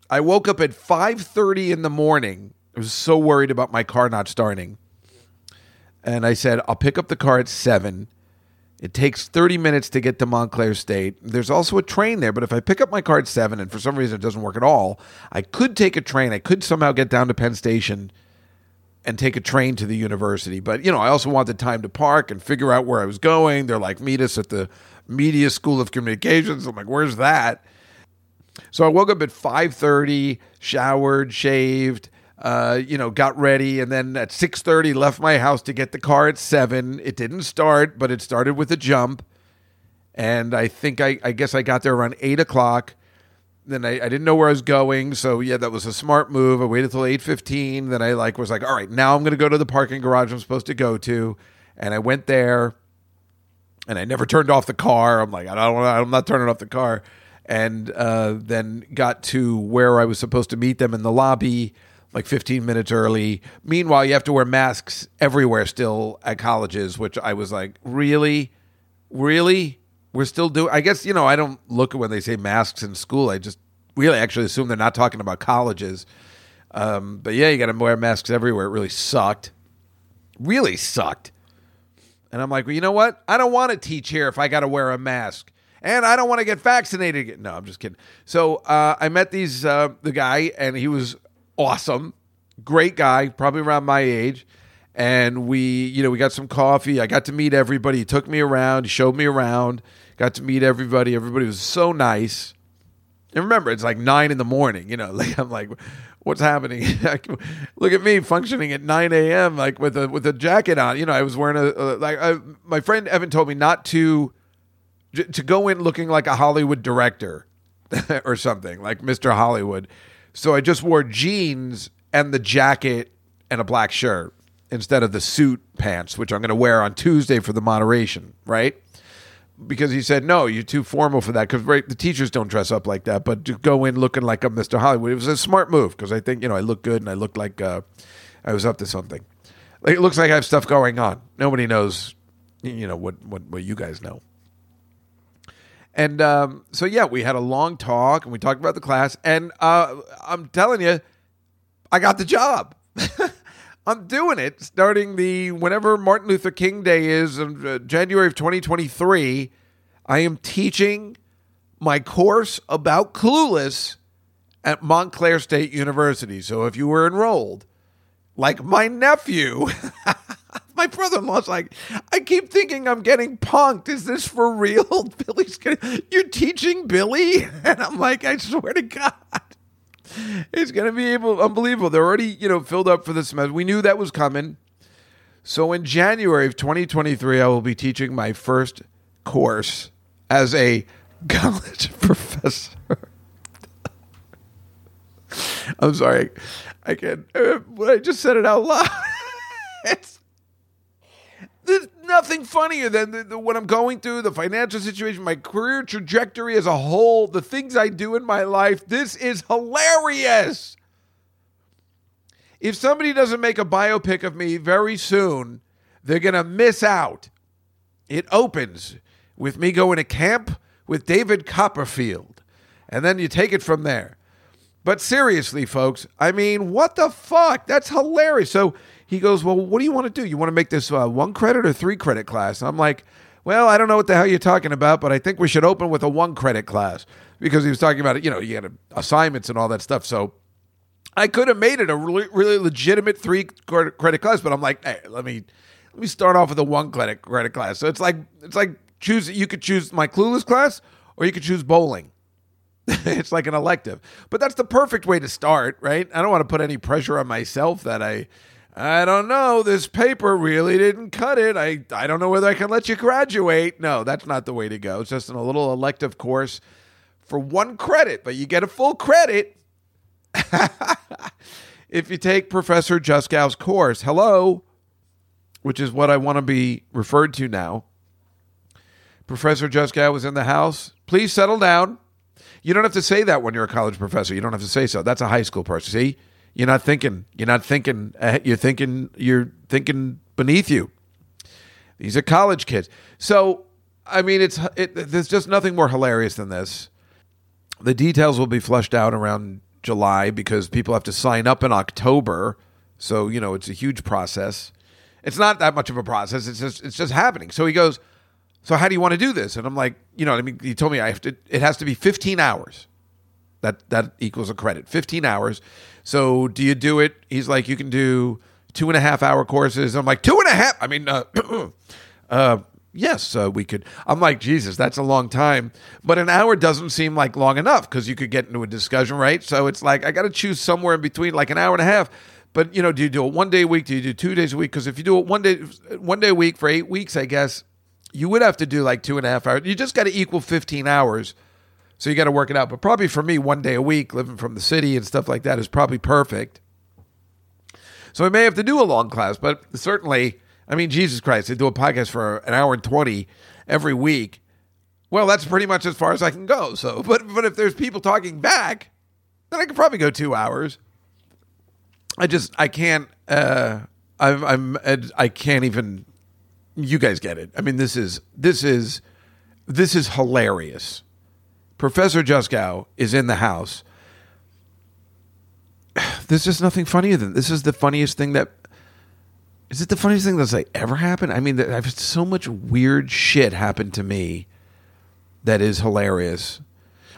I woke up at 5:30 in the morning. I was so worried about my car not starting. And I said, I'll pick up the car at 7. It takes 30 minutes to get to Montclair State. There's also a train there, but if I pick up my car at 7 and for some reason it doesn't work at all, I could take a train. I could somehow get down to Penn Station and take a train to the university. But, I also wanted time to park and figure out where I was going. They're like, meet us at the Media School of Communications. I'm like, where's that? So I woke up at 5:30, showered, shaved, got ready. And then at 6:30, left my house to get the car at 7. It didn't start, but it started with a jump. And I think I guess I got there around 8 o'clock. Then I didn't know where I was going, so yeah, that was a smart move. I waited till 8:15. Then I was like, all right, now I'm going to go to the parking garage I'm supposed to go to, and I went there, and I never turned off the car. I'm like, I'm not turning off the car, and then got to where I was supposed to meet them in the lobby, like 15 minutes early. Meanwhile, you have to wear masks everywhere still at colleges, which I was like, really. We're still doing, I guess, I don't look at when they say masks in school. I just really actually assume they're not talking about colleges. But yeah, you got to wear masks everywhere. It really sucked. And I'm like, well, you know what? I don't want to teach here if I got to wear a mask. And I don't want to get vaccinated. No, I'm just kidding. So I met the guy, and he was awesome. Great guy, probably around my age. And we got some coffee. I got to meet everybody. He took me around. He showed me around. Got to meet everybody. Everybody was so nice. And remember, it's like 9 in the morning. I'm like, what's happening? Look at me functioning at 9 a.m. like with a jacket on. I was wearing my friend Evan told me not to go in looking like a Hollywood director or something, like Mr. Hollywood. So I just wore jeans and the jacket and a black shirt, instead of the suit pants, which I'm going to wear on Tuesday for the moderation, right? Because he said, no, you're too formal for that, because right, the teachers don't dress up like that, but to go in looking like a Mr. Hollywood, it was a smart move, because I think, I look good, and I looked like I was up to something. Like, it looks like I have stuff going on. Nobody knows, what you guys know. And so, yeah, we had a long talk, and we talked about the class, and I'm telling you, I got the job. I'm doing it starting whenever Martin Luther King Day is, January of 2023. I am teaching my course about Clueless at Montclair State University. So if you were enrolled, like my nephew, my brother-in-law's like, I keep thinking I'm getting punked. Is this for real? You're teaching Billy? And I'm like, I swear to God. It's going to be unbelievable. They're already, filled up for the semester. We knew that was coming. So in January of 2023, I will be teaching my first course as a college professor. I'm sorry. I can't. I just said it out loud. There's nothing funnier than what I'm going through, the financial situation, my career trajectory as a whole, the things I do in my life. This is hilarious. If somebody doesn't make a biopic of me very soon, they're going to miss out. It opens with me going to camp with David Copperfield, and then you take it from there. But seriously, folks, I mean, what the fuck? That's hilarious. So he goes, well, what do you want to do? You want to make this one credit or three credit class? I'm like, well, I don't know what the hell you're talking about, but I think we should open with a one credit class, because he was talking about, you know, you had assignments and all that stuff. So I could have made it a really legitimate three credit class, but I'm like, hey, let me start off with a one credit class. So it's like choose. You could choose my Clueless class, or you could choose bowling. It's like an elective, but that's the perfect way to start, right? I don't want to put any pressure on myself that I don't know. This paper really didn't cut it. I don't know whether I can let you graduate. No, that's not the way to go. It's just a little elective course for one credit, but you get a full credit if you take Professor Juskow's course. Hello, which is what I want to be referred to now. Professor Juskow was in the house. Please settle down. You don't have to say that when you're a college professor. You don't have to say so. That's a high school person. See, you're not thinking. You're not thinking. You're thinking beneath you. These are college kids. So, I mean, there's just nothing more hilarious than this. The details will be fleshed out around July, because people have to sign up in October. So, you know, it's a huge process. It's not that much of a process. It's just happening. So he goes, so how do you want to do this? And I'm like, you know what I mean? He told me it has to be 15 hours. That equals a credit, 15 hours. So do you do it? He's like, you can do 2.5 hour courses. I'm like, 2.5? I mean, yes, we could. I'm like, Jesus, that's a long time. But an hour doesn't seem like long enough, because you could get into a discussion, right? So it's like, I got to choose somewhere in between, like an hour and a half. But, you know, do you do it 1 day a week? Do you do 2 days a week? Because if you do it one day a week for 8 weeks, I guess, you would have to do like 2.5 hours. You just got to equal 15 hours. So you got to work it out. But probably for me, 1 day a week, living from the city and stuff like that is probably perfect. So I may have to do a long class, but certainly, I mean, Jesus Christ, I do a podcast for an hour and 20 every week. Well, that's pretty much as far as I can go. So, but if there's people talking back, then I could probably go 2 hours. I can't, I can't even. You guys get it. I mean, this is hilarious. Professor Juskow is in the house. There's just nothing funnier than this. Is the funniest thing that is it the funniest thing that's like ever happened? I mean, I've had so much weird shit happen to me that is hilarious.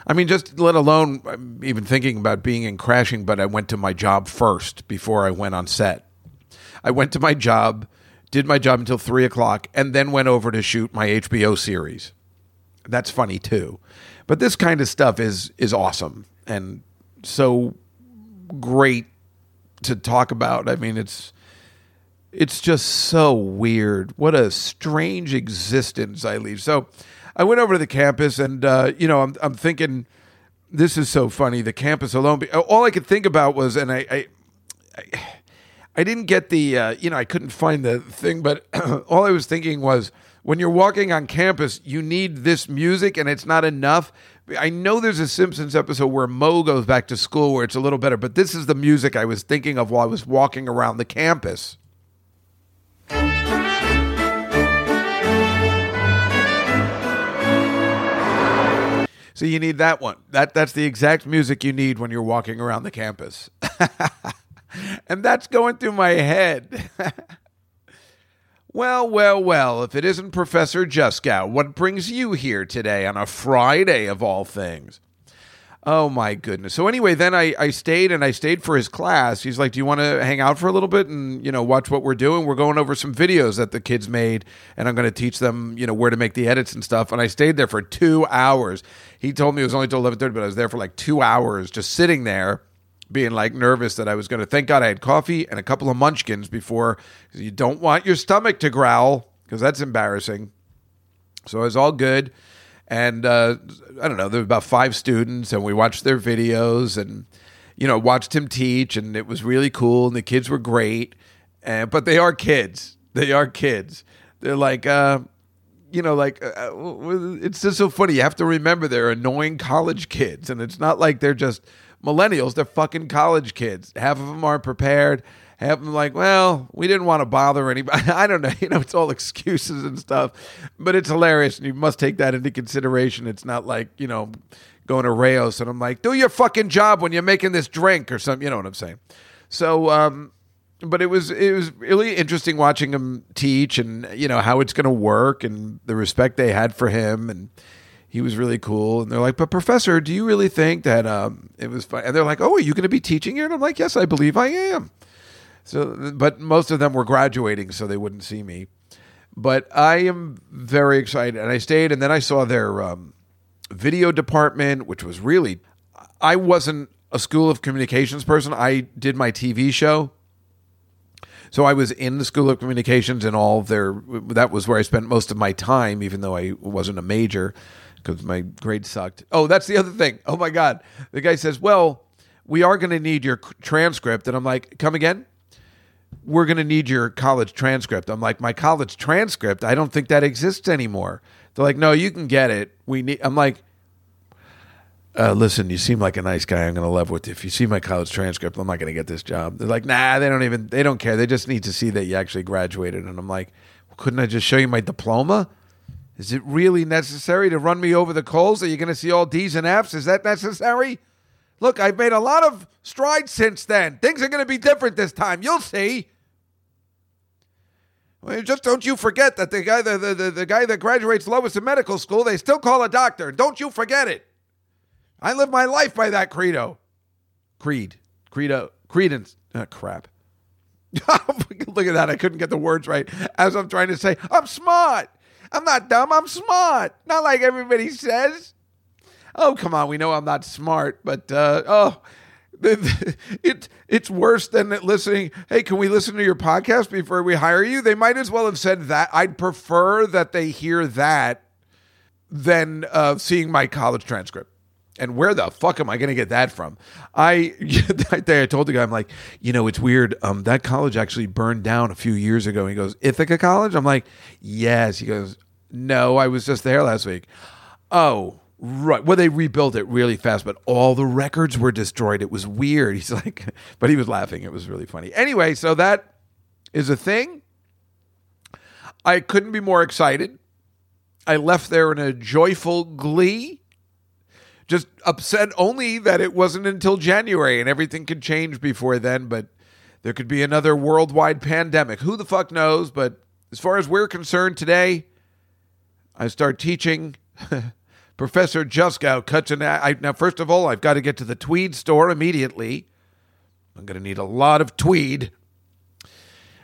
I mean, just let alone I'm even thinking about being in crashing, but I went to my job first before I went on set. I went to my job, did my job until 3 o'clock, and then went over to shoot my HBO series. That's funny, too. But this kind of stuff is awesome and so great to talk about. I mean, it's just so weird. What a strange existence I lead. So I went over to the campus, and, you know, I'm thinking, this is so funny, the campus alone. All I could think about was, and I didn't get the, you know, I couldn't find the thing, but all I was thinking was, when you're walking on campus, you need this music, and it's not enough. I know there's a Simpsons episode where Mo goes back to school where it's a little better, but this is the music I was thinking of while I was walking around the campus. So you need that one. That's the exact music you need when you're walking around the campus. And that's going through my head. Well, if it isn't Professor Juskow, what brings you here today on a Friday of all things? Oh, my goodness. So anyway, then I stayed for his class. He's like, do you want to hang out for a little bit and, you know, watch what we're doing? We're going over some videos that the kids made, and I'm going to teach them, you know, where to make the edits and stuff. And I stayed there for 2 hours. He told me it was only till 11:30, but I was there for like 2 hours just sitting there, being like nervous that I was going to. Thank God I had coffee and a couple of munchkins before. You don't want your stomach to growl, because that's embarrassing. So it was all good. And I don't know, there were about 5 students, and we watched their videos, and you know, watched him teach, and it was really cool, and the kids were great. But they are kids. They are kids. They're like, it's just so funny. You have to remember they're annoying college kids, and it's not like they're just millennials. They're fucking college kids. Half of them aren't prepared. Half of them like, well, we didn't want to bother anybody. I don't know. You know, it's all excuses and stuff, but it's hilarious, and you must take that into consideration. It's not like, you know, going to Rao's, and I'm like, do your fucking job when you're making this drink or something. You know what I'm saying? So, but it was really interesting watching him teach, and you know how it's going to work, and the respect they had for him, and he was really cool. And they're like, "But Professor, do you really think that it was fun?" And they're like, "Oh, are you going to be teaching here?" And I'm like, "Yes, I believe I am." So, but most of them were graduating, so they wouldn't see me. But I am very excited, and I stayed, and then I saw their video department, which was really. I wasn't a School of Communications person. I did my TV show. So I was in the School of Communications and all their, that was where I spent most of my time, even though I wasn't a major because my grade sucked. Oh, that's the other thing. Oh my God. The guy says, well, we are going to need your transcript. And I'm like, come again? We're going to need your college transcript. I'm like, my college transcript? I don't think that exists anymore. They're like, no, you can get it. I'm like, listen, you seem like a nice guy. I'm going to level with you. If you see my college transcript, I'm not going to get this job. They're like, nah, they don't care. They just need to see that you actually graduated. And I'm like, well, couldn't I just show you my diploma? Is it really necessary to run me over the coals that you're going to see all D's and F's? Is that necessary? Look, I've made a lot of strides since then. Things are going to be different this time. You'll see. Well, just don't you forget that the guy, the guy that graduates Lois in medical school, they still call a doctor. Don't you forget it. I live my life by that credo. Credence. Oh, crap. Look at that. I couldn't get the words right. As I'm trying to say, I'm smart. I'm not dumb. I'm smart. Not like everybody says. Oh, come on. We know I'm not smart, but, it's worse than listening. Hey, can we listen to your podcast before we hire you? They might as well have said that. I'd prefer that they hear that than seeing my college transcript. And where the fuck am I going to get that from? That day I told the guy, I'm like, you know, it's weird. That college actually burned down a few years ago. And he goes, Ithaca College? I'm like, yes. He goes, no, I was just there last week. Oh, right. Well, they rebuilt it really fast, but all the records were destroyed. It was weird. He's like, but he was laughing. It was really funny. Anyway, so that is a thing. I couldn't be more excited. I left there in a joyful glee. Just upset only that it wasn't until January and everything could change before then, but there could be another worldwide pandemic. Who the fuck knows? But as far as we're concerned today, I start teaching. Professor Juskow cuts an... Now, first of all, I've got to get to the tweed store immediately. I'm going to need a lot of tweed.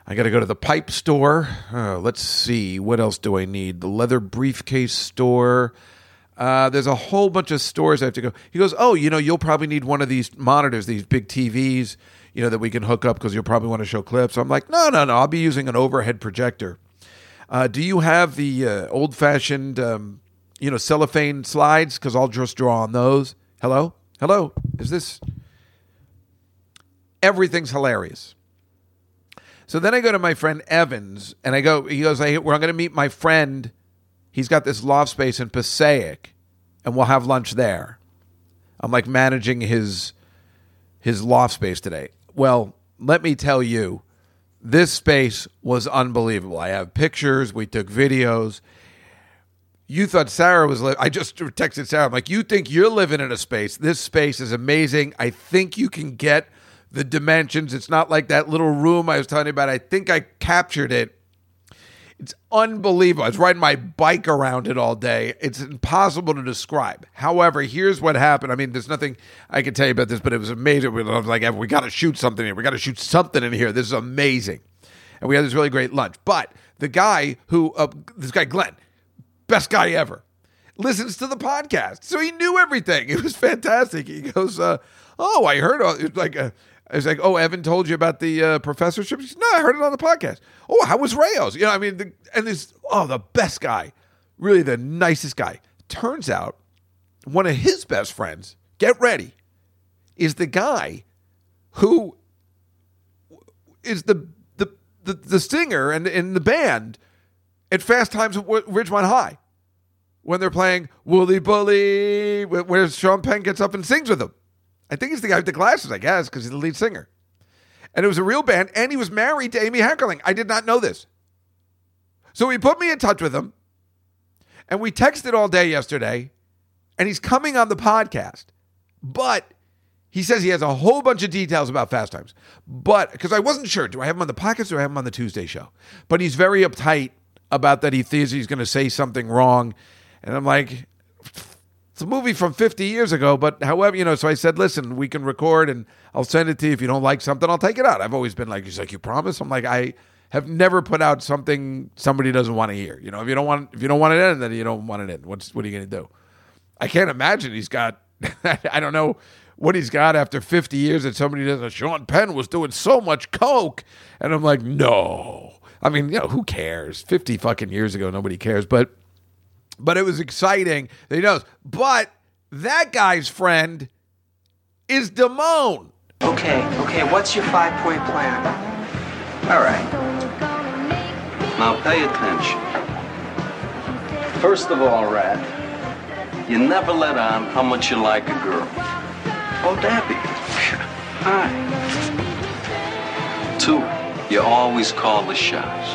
I got to go to the pipe store. Let's see. What else do I need? The leather briefcase store... there's a whole bunch of stores I have to go. He goes, oh, you know, you'll probably need one of these monitors, these big TVs, you know, that we can hook up because you'll probably want to show clips. So I'm like, no, I'll be using an overhead projector. Do you have the old-fashioned, cellophane slides? Because I'll just draw on those. Hello? Is this? Everything's hilarious. So then I go to my friend Evans, and I go, he goes, well, I'm going to meet my friend. He's got this loft space in Passaic, and we'll have lunch there. I'm like managing his loft space today. Well, let me tell you, this space was unbelievable. I have pictures. We took videos. You thought Sarah was I just texted Sarah. I'm like, you think you're living in a space. This space is amazing. I think you can get the dimensions. It's not like that little room I was telling you about. I think I captured it. It's unbelievable. I was riding my bike around it all day. It's impossible to describe. However, here's what happened. I mean, there's nothing I can tell you about this, but it was amazing. I was like, we got to shoot something here. We got to shoot something in here. This is amazing. And we had this really great lunch. But the guy this guy Glenn, best guy ever, listens to the podcast. So he knew everything. It was fantastic. He goes, oh, I heard. I was like, oh, Evan told you about the professorship? He said, no, I heard it on the podcast. Oh, how was Rao's? You know, I mean, the best guy, really the nicest guy. Turns out one of his best friends, get ready, is the guy who is the singer and in the band at Fast Times at Ridgemont High when they're playing Wooly Bully, where Sean Penn gets up and sings with them. I think he's the guy with the glasses, I guess, because he's the lead singer. And it was a real band, and he was married to Amy Heckerling. I did not know this. So he put me in touch with him, and we texted all day yesterday, and he's coming on the podcast. But he says he has a whole bunch of details about Fast Times. But, because I wasn't sure, do I have him on the podcast or do I have him on the Tuesday show? But he's very uptight about that he thinks he's going to say something wrong. And I'm like, it's a movie from 50 years ago, but however, you know, so I said, listen, we can record and I'll send it to you. If you don't like something, I'll take it out. I've always been like, he's like, you promise? I'm like, I have never put out something somebody doesn't want to hear. You know, if you don't want it in, then you don't want it in. What are you going to do? I can't imagine he's got, I don't know what he's got after 50 years that somebody doesn't. Sean Penn was doing so much coke. And I'm like, no. I mean, you know, who cares? 50 fucking years ago, nobody cares. But it was exciting that he knows. But that guy's friend is Damone. Okay, what's your 5-point plan? All right. Now pay attention. First of all, Rat, you never let on how much you like a girl. Oh, Dabby. Hi. 2, you always call the shots.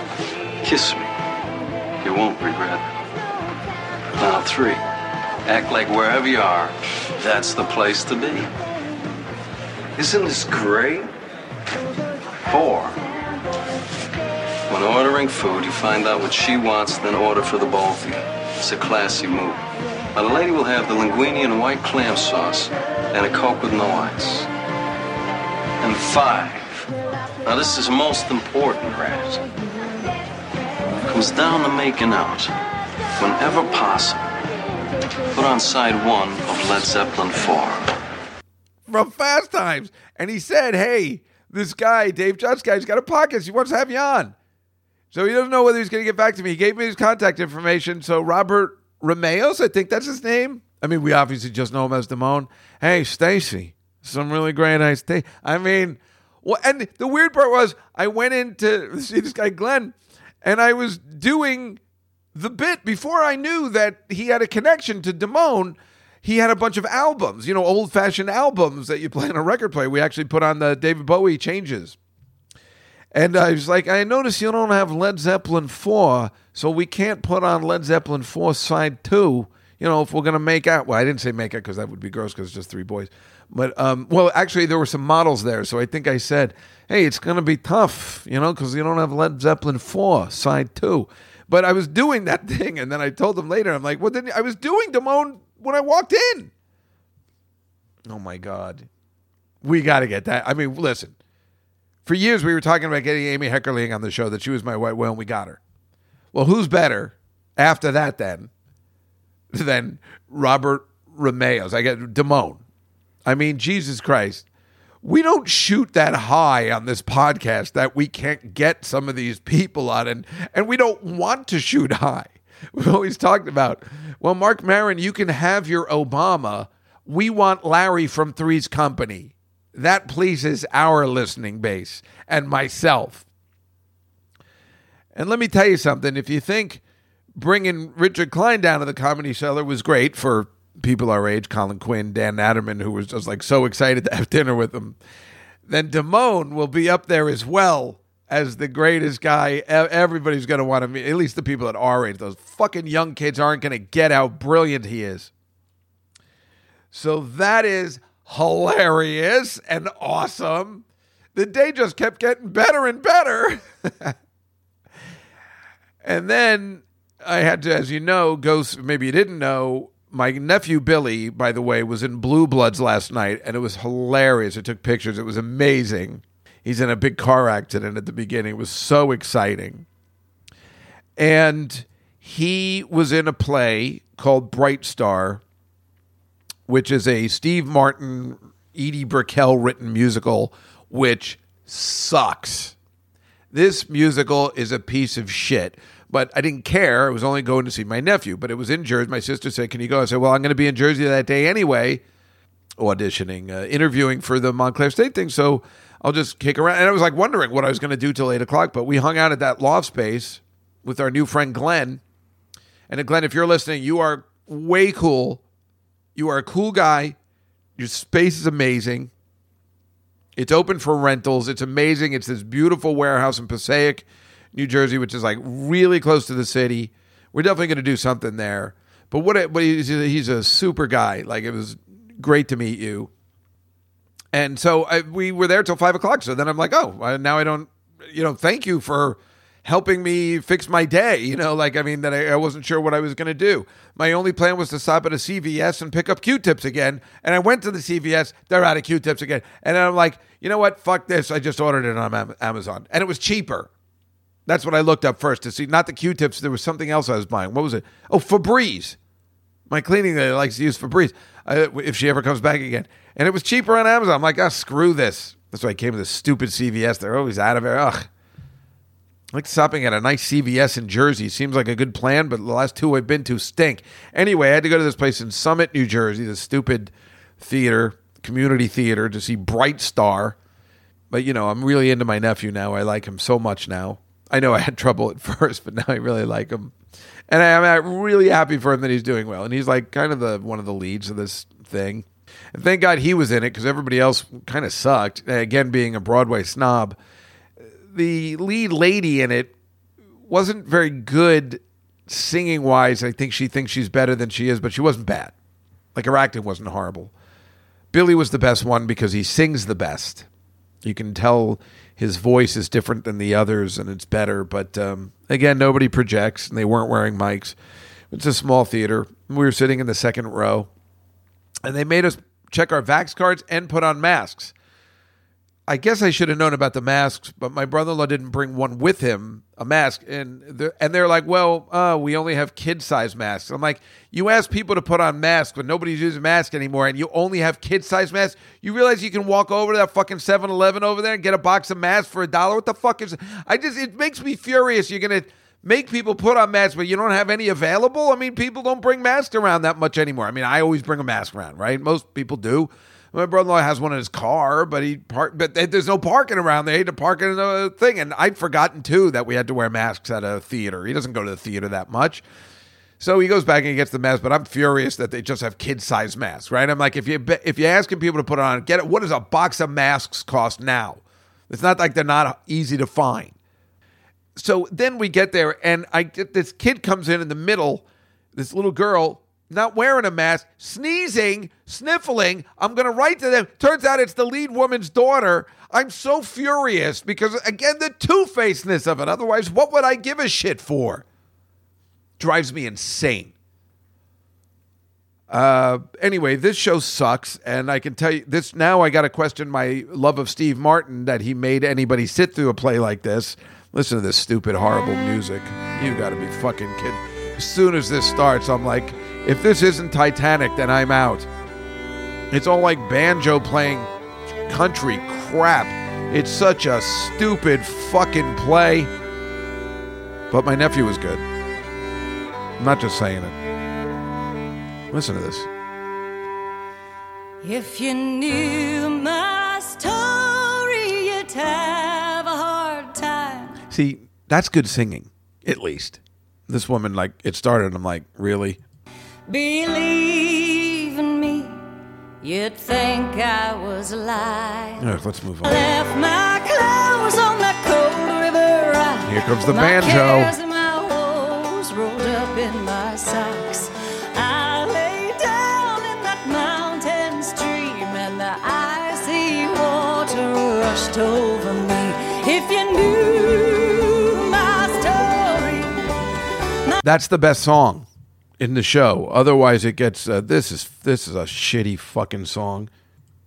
Kiss me. You won't regret it. Now 3, act like wherever you are, that's the place to be. Isn't this great? 4, when ordering food, you find out what she wants, then order for the both of you. It's a classy move. Now the lady will have the linguine and white clam sauce and a Coke with no ice. And 5, now this is most important, Rat. Comes down to making out. Whenever possible, put on side 1 of Led Zeppelin 4. From Fast Times. And he said, hey, this guy, Dave Judge guy, he's got a podcast. He wants to have you on. So he doesn't know whether he's going to get back to me. He gave me his contact information. So Robert Rameos, I think that's his name. I mean, we obviously just know him as Damone. Hey, Stacy, some really great nice tea. I mean, well, and the weird part was I went in to see this guy, Glenn, and I was doing the bit before I knew that he had a connection to Damone. He had a bunch of albums, you know, old-fashioned albums that you play on a record player. We actually put on the David Bowie Changes. And I was like, I noticed you don't have Led Zeppelin 4, so we can't put on Led Zeppelin 4 side 2, you know, if we're going to make out. Well, I didn't say make out because that would be gross because it's just 3 boys. But, well, actually, there were some models there, so I think I said, hey, it's going to be tough, you know, because you don't have Led Zeppelin 4 side 2. But I was doing that thing, and then I told him later, I'm like, well, then I was doing Damone when I walked in. Oh, my God. We got to get that. I mean, listen, for years we were talking about getting Amy Heckerling on the show, that she was my white whale, and we got her. Well, who's better after that then than Robert Rameos? I got Damone. I mean, Jesus Christ. We don't shoot that high on this podcast that we can't get some of these people on, and we don't want to shoot high. We've always talked about, well, Mark Maron, you can have your Obama. We want Larry from Three's Company. That pleases our listening base and myself. And let me tell you something. If you think bringing Richard Klein down to the Comedy Cellar was great for people our age, Colin Quinn, Dan Natterman, who was just like so excited to have dinner with him, then Damone will be up there as well as the greatest guy. Everybody's going to want to meet, at least the people at our age. Those fucking young kids aren't going to get how brilliant he is. So that is hilarious and awesome. The day just kept getting better and better. And then I had to, as you know, go, maybe you didn't know, my nephew, Billy, by the way, was in Blue Bloods last night, and it was hilarious. I took pictures. It was amazing. He's in a big car accident at the beginning. It was so exciting. And he was in a play called Bright Star, which is a Steve Martin, Edie Brickell written musical, which sucks. This musical is a piece of shit. But I didn't care. I was only going to see my nephew. But it was in Jersey. My sister said, can you go? I said, well, I'm going to be in Jersey that day anyway. auditioning, interviewing for the Montclair State thing. So I'll just kick around. And I was like wondering what I was going to do till 8 o'clock, but we hung out at that loft space with our new friend, Glenn. And Glenn, if you're listening, you are way cool. You are a cool guy. Your space is amazing. It's open for rentals. It's amazing. It's this beautiful warehouse in Passaic, New Jersey, which is like really close to the city. We're definitely going to do something there. But he's a super guy. Like, it was great to meet you. And so we were there till 5 o'clock. So then I'm like, oh, now I don't, thank you for helping me fix my day. That I wasn't sure what I was going to do. My only plan was to stop at a CVS and pick up Q-tips again. And I went to the CVS. They're out of Q-tips again. And I'm like, you know what? Fuck this. I just ordered it on Amazon. And it was cheaper. That's what I looked up first to see. Not the Q-tips. There was something else I was buying. What was it? Oh, Febreze. My cleaning lady likes to use Febreze if she ever comes back again. And it was cheaper on Amazon. I'm like, oh, screw this. That's why I came to this stupid CVS. They're always out of it. Ugh. Like, stopping at a nice CVS in Jersey seems like a good plan, but the last two I've been to stink. Anyway, I had to go to this place in Summit, New Jersey, this stupid theater, community theater, to see Bright Star. But, I'm really into my nephew now. I like him so much now. I know I had trouble at first, but now I really like him. And I'm really happy for him that he's doing well. And he's like kind of one of the leads of this thing. And thank God he was in it, because everybody else kind of sucked. Again, being a Broadway snob, the lead lady in it wasn't very good singing-wise. I think she thinks she's better than she is, but she wasn't bad. Like, her acting wasn't horrible. Billy was the best one because he sings the best. You can tell his voice is different than the others, and it's better. But again, nobody projects, and they weren't wearing mics. It's a small theater. We were sitting in the second row, and they made us check our vax cards and put on masks. I guess I should have known about the masks, but my brother-in-law didn't bring one with him, a mask. And they're like, well, we only have kid-size masks. I'm like, you ask people to put on masks when nobody's using masks anymore, and you only have kid-size masks? You realize you can walk over to that fucking 7-Eleven over there and get a box of masks for $1? What the fuck is... It makes me furious. You're going to make people put on masks, but you don't have any available? I mean, people don't bring masks around that much anymore. I mean, I always bring a mask around, right? Most people do. My brother-in-law has one in his car, but there's no parking around. They had to park in a thing. And I'd forgotten, too, that we had to wear masks at a theater. He doesn't go to the theater that much. So he goes back and he gets the mask, but I'm furious that they just have kid-sized masks, right? I'm like, if you're asking people to put it on, get it. What does a box of masks cost now? It's not like they're not easy to find. So then we get there, and this kid comes in the middle, this little girl, not wearing a mask, sneezing, sniffling. I'm going to write to them. Turns out it's the lead woman's daughter. I'm so furious because, again, the two-facedness of it. Otherwise, what would I give a shit for? Drives me insane. Anyway, this show sucks, and I can tell you this now. I got to question my love of Steve Martin that he made anybody sit through a play like this. Listen to this stupid, horrible music. You got to be fucking kidding. As soon as this starts, I'm like, if this isn't Titanic, then I'm out. It's all like banjo playing country crap. It's such a stupid fucking play. But my nephew was good. I'm not just saying it. Listen to this. If you knew my story, you'd have a hard time. See, that's good singing, at least. This woman, like, it started, and I'm like, really? Believe in me, you'd think I was lying. All right, let's move on. I left my clothes on the cold river ride. Here comes the banjo. My cares and my woes rolled up in my socks. I lay down in that mountain stream, and the icy water rushed over me. If you knew my story. That's the best song in the show. Otherwise, it gets this is a shitty fucking song.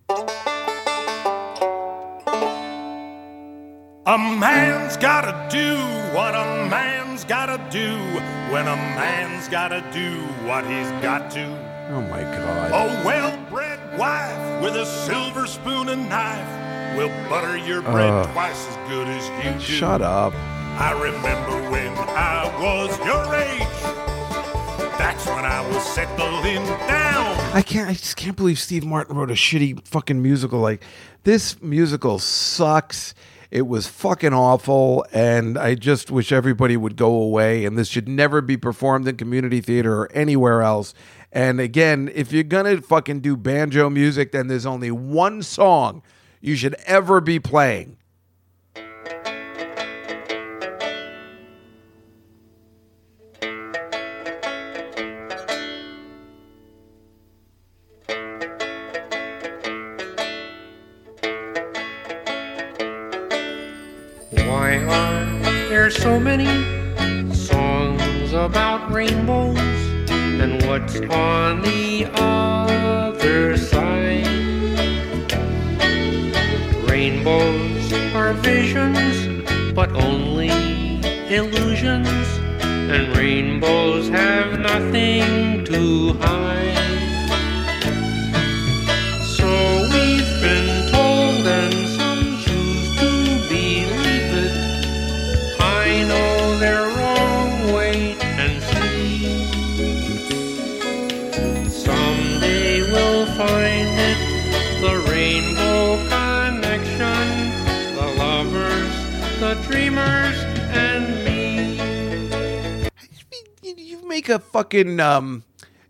A man's gotta do what a man's gotta do when a man's gotta do what he's got to. Oh my God. A well-bred wife with a silver spoon and knife will butter your bread twice as good as you do. Shut up. I remember when I was your age. That's when I was settling down. I just can't believe Steve Martin wrote a shitty fucking musical. Like, this musical sucks. It was fucking awful, and I just wish everybody would go away, and this should never be performed in community theater or anywhere else. And again, if you're going to fucking do banjo music, then there's only one song you should ever be playing. So many songs about rainbows and what's on the other side. Rainbows are visions, but only illusions, and rainbows have nothing to hide. So we've been told, and some choose to believe it. I know their wrong, wait and see. Someday we'll find it, the rainbow connection, the lovers, the dreamers, and me. You make a fucking,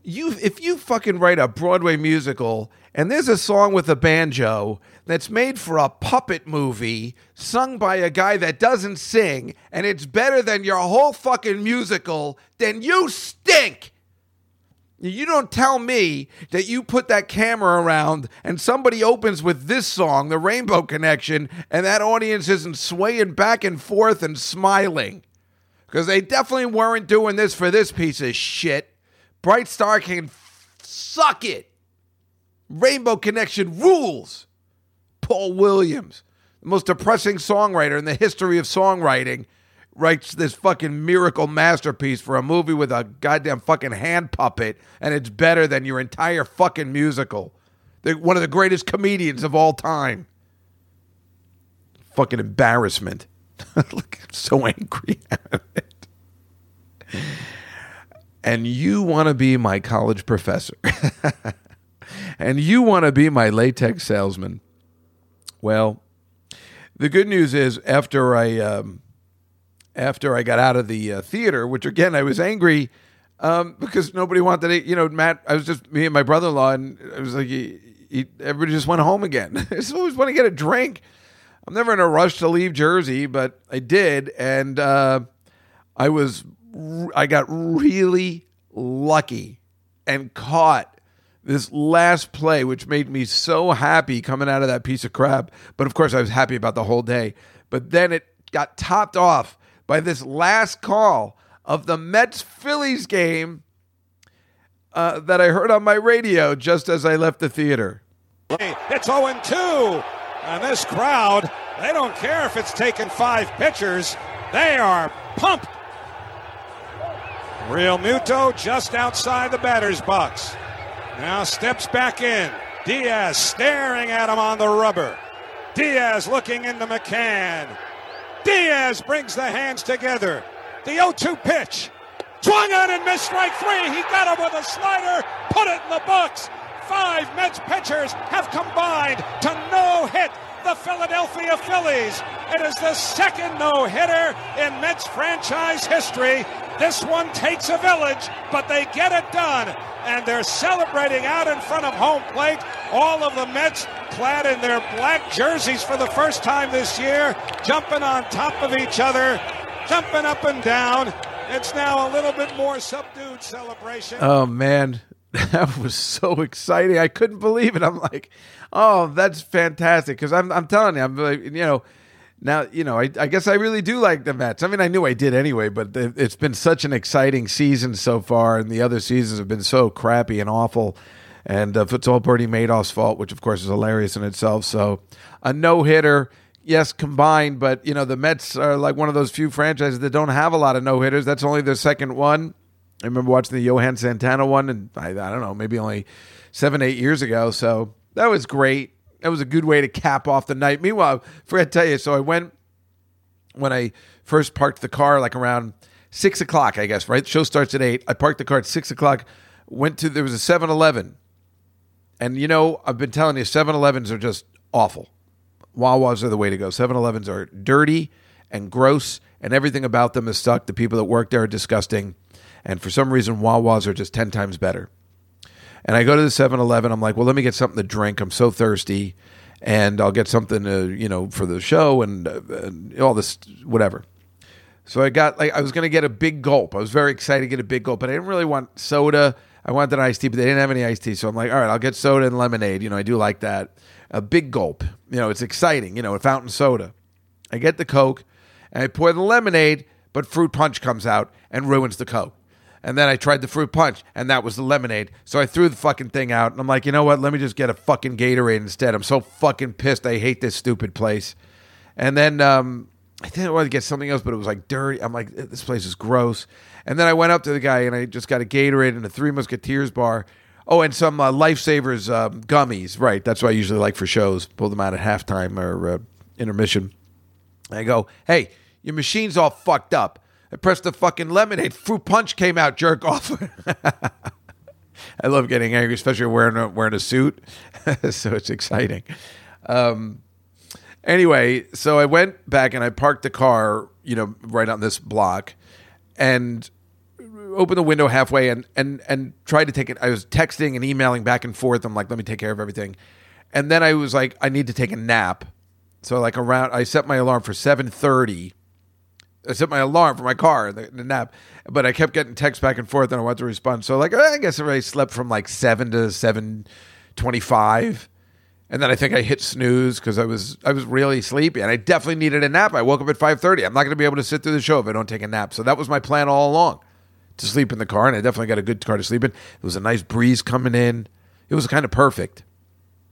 if you fucking write a Broadway musical and there's a song with a banjo that's made for a puppet movie sung by a guy that doesn't sing, and it's better than your whole fucking musical, then you stink. You don't tell me that you put that camera around and somebody opens with this song, The Rainbow Connection, and that audience isn't swaying back and forth and smiling. Because they definitely weren't doing this for this piece of shit. Bright Star can suck it. Rainbow Connection rules. Paul Williams, the most depressing songwriter in the history of songwriting, writes this fucking miracle masterpiece for a movie with a goddamn fucking hand puppet, and it's better than your entire fucking musical. They're one of the greatest comedians of all time. Fucking embarrassment. Look, I'm so angry at it. And you want to be my college professor. And you want to be my latex salesman. Well, the good news is after I got out of the theater, which again I was angry because nobody wanted it. You know, Matt, I was just me and my brother-in-law, and I was like, everybody just went home again. I just always want to get a drink. I'm never in a rush to leave Jersey, but I did, and I got really lucky and caught this last play, which made me so happy coming out of that piece of crap. But of course, I was happy about the whole day. But then it got topped off by this last call of the Mets-Phillies game that I heard on my radio just as I left the theater. It's 0-2. And this crowd, they don't care if it's taken 5 pitchers. They are pumped. Real Muto just outside the batter's box. Now steps back in. Diaz staring at him on the rubber. Diaz looking into McCann. Diaz brings the hands together. The 0-2 pitch. Swung on and missed strike 3. He got him with a slider. Put it in the box. 5 Mets pitchers have combined to no-hit the Philadelphia Phillies. It is the second no-hitter in Mets franchise history. This one takes a village, but they get it done, and they're celebrating out in front of home plate. All of the Mets, clad in their black jerseys for the first time this year, jumping on top of each other, jumping up and down. It's now a little bit more subdued celebration. Oh, man, that was so exciting. I couldn't believe it. I'm like, oh, that's fantastic, because I'm telling you, I'm like, you know, now, you know, I guess I really do like the Mets. I mean, I knew I did anyway, but it's been such an exciting season so far, and the other seasons have been so crappy and awful. And it's all Bernie Madoff's fault, which, of course, is hilarious in itself. So a no-hitter, yes, combined, but, you know, the Mets are like one of those few franchises that don't have a lot of no-hitters. That's only their second one. I remember watching the Johan Santana one, and I don't know, maybe only 7-8 years ago. So that was great. That was a good way to cap off the night. Meanwhile, I forgot to tell you, so I went, when I first parked the car, like around 6 o'clock, I guess, right? Show starts at 8. I parked the car at 6 o'clock. There was a 7-Eleven. And you know, I've been telling you, 7-Elevens are just awful. Wawas are the way to go. 7-Elevens are dirty and gross, and everything about them is stuck. The people that work there are disgusting. And for some reason, Wawas are just 10 times better. And I go to the 7-Eleven. I'm like, well, let me get something to drink. I'm so thirsty. And I'll get something to, you know, for the show and all this, whatever. So I got, like, I was going to get a big gulp. I was very excited to get a big gulp, but I didn't really want soda. I wanted an iced tea, but they didn't have any iced tea. So I'm like, all right, I'll get soda and lemonade. You know, I do like that. A big gulp. You know, it's exciting. You know, a fountain soda. I get the Coke and I pour the lemonade, but fruit punch comes out and ruins the Coke. And then I tried the fruit punch, and that was the lemonade. So I threw the fucking thing out, and I'm like, you know what? Let me just get a fucking Gatorade instead. I'm so fucking pissed. I hate this stupid place. And then I didn't want to get something else, but it was like dirty. I'm like, this place is gross. And then I went up to the guy, and I just got a Gatorade and a Three Musketeers bar. Oh, and some Lifesavers gummies. Right, that's what I usually like for shows. Pull them out at halftime or intermission. I go, hey, your machine's all fucked up. I pressed the fucking lemonade. Fruit punch came out, jerk off. I love getting angry, especially wearing a suit. So it's exciting. Anyway, so I went back and I parked the car, you know, right on this block and opened the window halfway and tried to take it. I was texting and emailing back and forth. I'm like, let me take care of everything. And then I was like, I need to take a nap. So like I set my alarm for 7:30. I set my alarm for my car, the nap, but I kept getting texts back and forth, and I wanted to respond. So, like, I guess I already slept from, like, 7 to 7:25, and then I think I hit snooze because I was really sleepy, and I definitely needed a nap. I woke up at 5:30. I'm not going to be able to sit through the show if I don't take a nap. So that was my plan all along, to sleep in the car, and I definitely got a good car to sleep in. It was a nice breeze coming in. It was kind of perfect,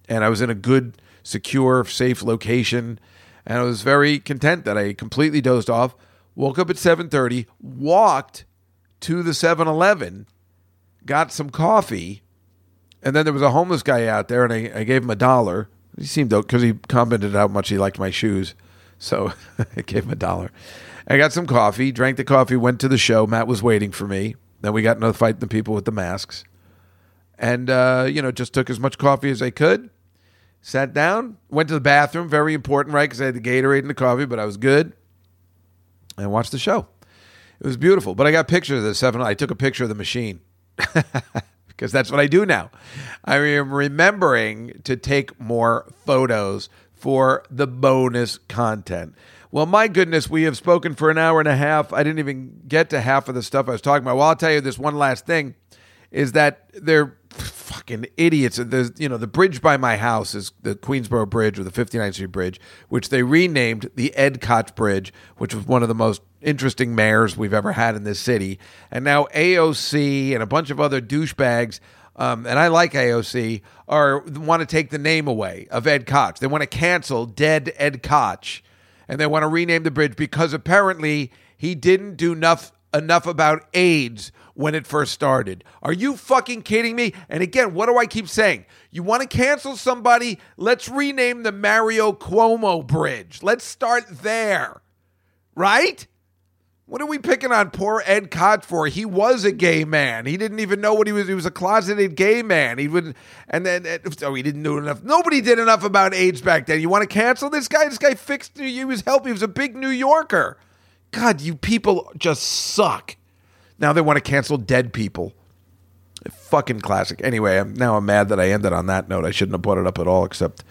and I was in a good, secure, safe location, and I was very content that I completely dozed off. Woke up at 7:30, walked to the 7-Eleven, got some coffee, and then there was a homeless guy out there, and I gave him $1. He seemed, because he commented how much he liked my shoes, so I gave him $1. I got some coffee, drank the coffee, went to the show. Matt was waiting for me. Then we got into a fight, the people with the masks, and just took as much coffee as I could. Sat down, went to the bathroom, very important, right? Because I had the Gatorade and the coffee, but I was good. And watched the show. It was beautiful. But I got pictures of the 7-Eleven. I took a picture of the machine because that's what I do now. I am remembering to take more photos for the bonus content. Well, my goodness, we have spoken for an hour and a half. I didn't even get to half of the stuff I was talking about. Well, I'll tell you this one last thing is that they're fucking idiots. There's, you know, the bridge by my house is the Queensboro Bridge or the 59th Street Bridge, which they renamed the Ed Koch Bridge, which was one of the most interesting mayors we've ever had in this city. And now AOC and a bunch of other douchebags, and I like AOC, want to take the name away of Ed Koch. They want to cancel dead Ed Koch, and they want to rename the bridge because apparently he didn't do enough about AIDS when it first started. Are you fucking kidding me? And again, what do I keep saying? You want to cancel somebody? Let's rename the Mario Cuomo Bridge. Let's start there, right? What are we picking on poor Ed Koch for? He was a gay man. He didn't even know what he was. He was a closeted gay man. He wouldn't. And then, so he didn't do enough. Nobody did enough about AIDS back then. You want to cancel this guy? This guy fixed. He was healthy. He was a big New Yorker. God, you people just suck. Now they want to cancel dead people. Fucking classic. Anyway, I'm mad that I ended on that note. I shouldn't have brought it up at all, except,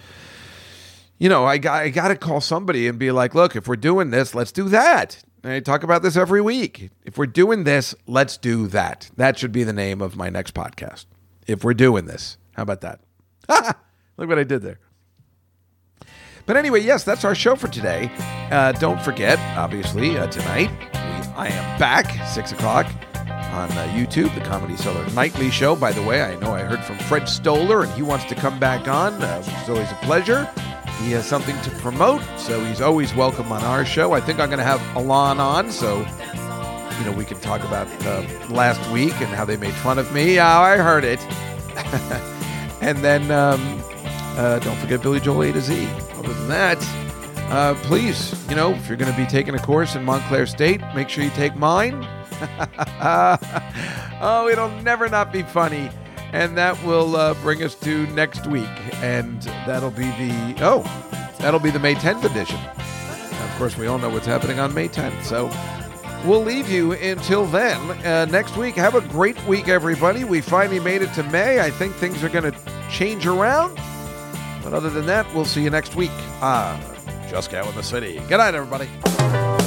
you know, I got to call somebody and be like, look, if we're doing this, let's do that. And I talk about this every week. If we're doing this, let's do that. That should be the name of my next podcast. If we're doing this. How about that? Look what I did there. But anyway, yes, that's our show for today. Don't forget, obviously, tonight, I am back, 6 o'clock, on YouTube, the Comedy Cellar Nightly Show. By the way, I know I heard from Fred Stoller, and he wants to come back on, which is always a pleasure. He has something to promote, so he's always welcome on our show. I think I'm going to have Elaine's on, so, you know, we can talk about last week and how they made fun of me. Oh, I heard it. And then... don't forget Billy Joel A to Z. Other than that, please, you know, if you're going to be taking a course in Montclair State, make sure you take mine. Oh, it'll never not be funny. And that will bring us to next week. And that'll be the May 10th edition. Of course, we all know what's happening on May 10th. So we'll leave you until then. Next week, have a great week, everybody. We finally made it to May. I think things are going to change around. But other than that, we'll see you next week. Just Cow in the City. Good night, everybody.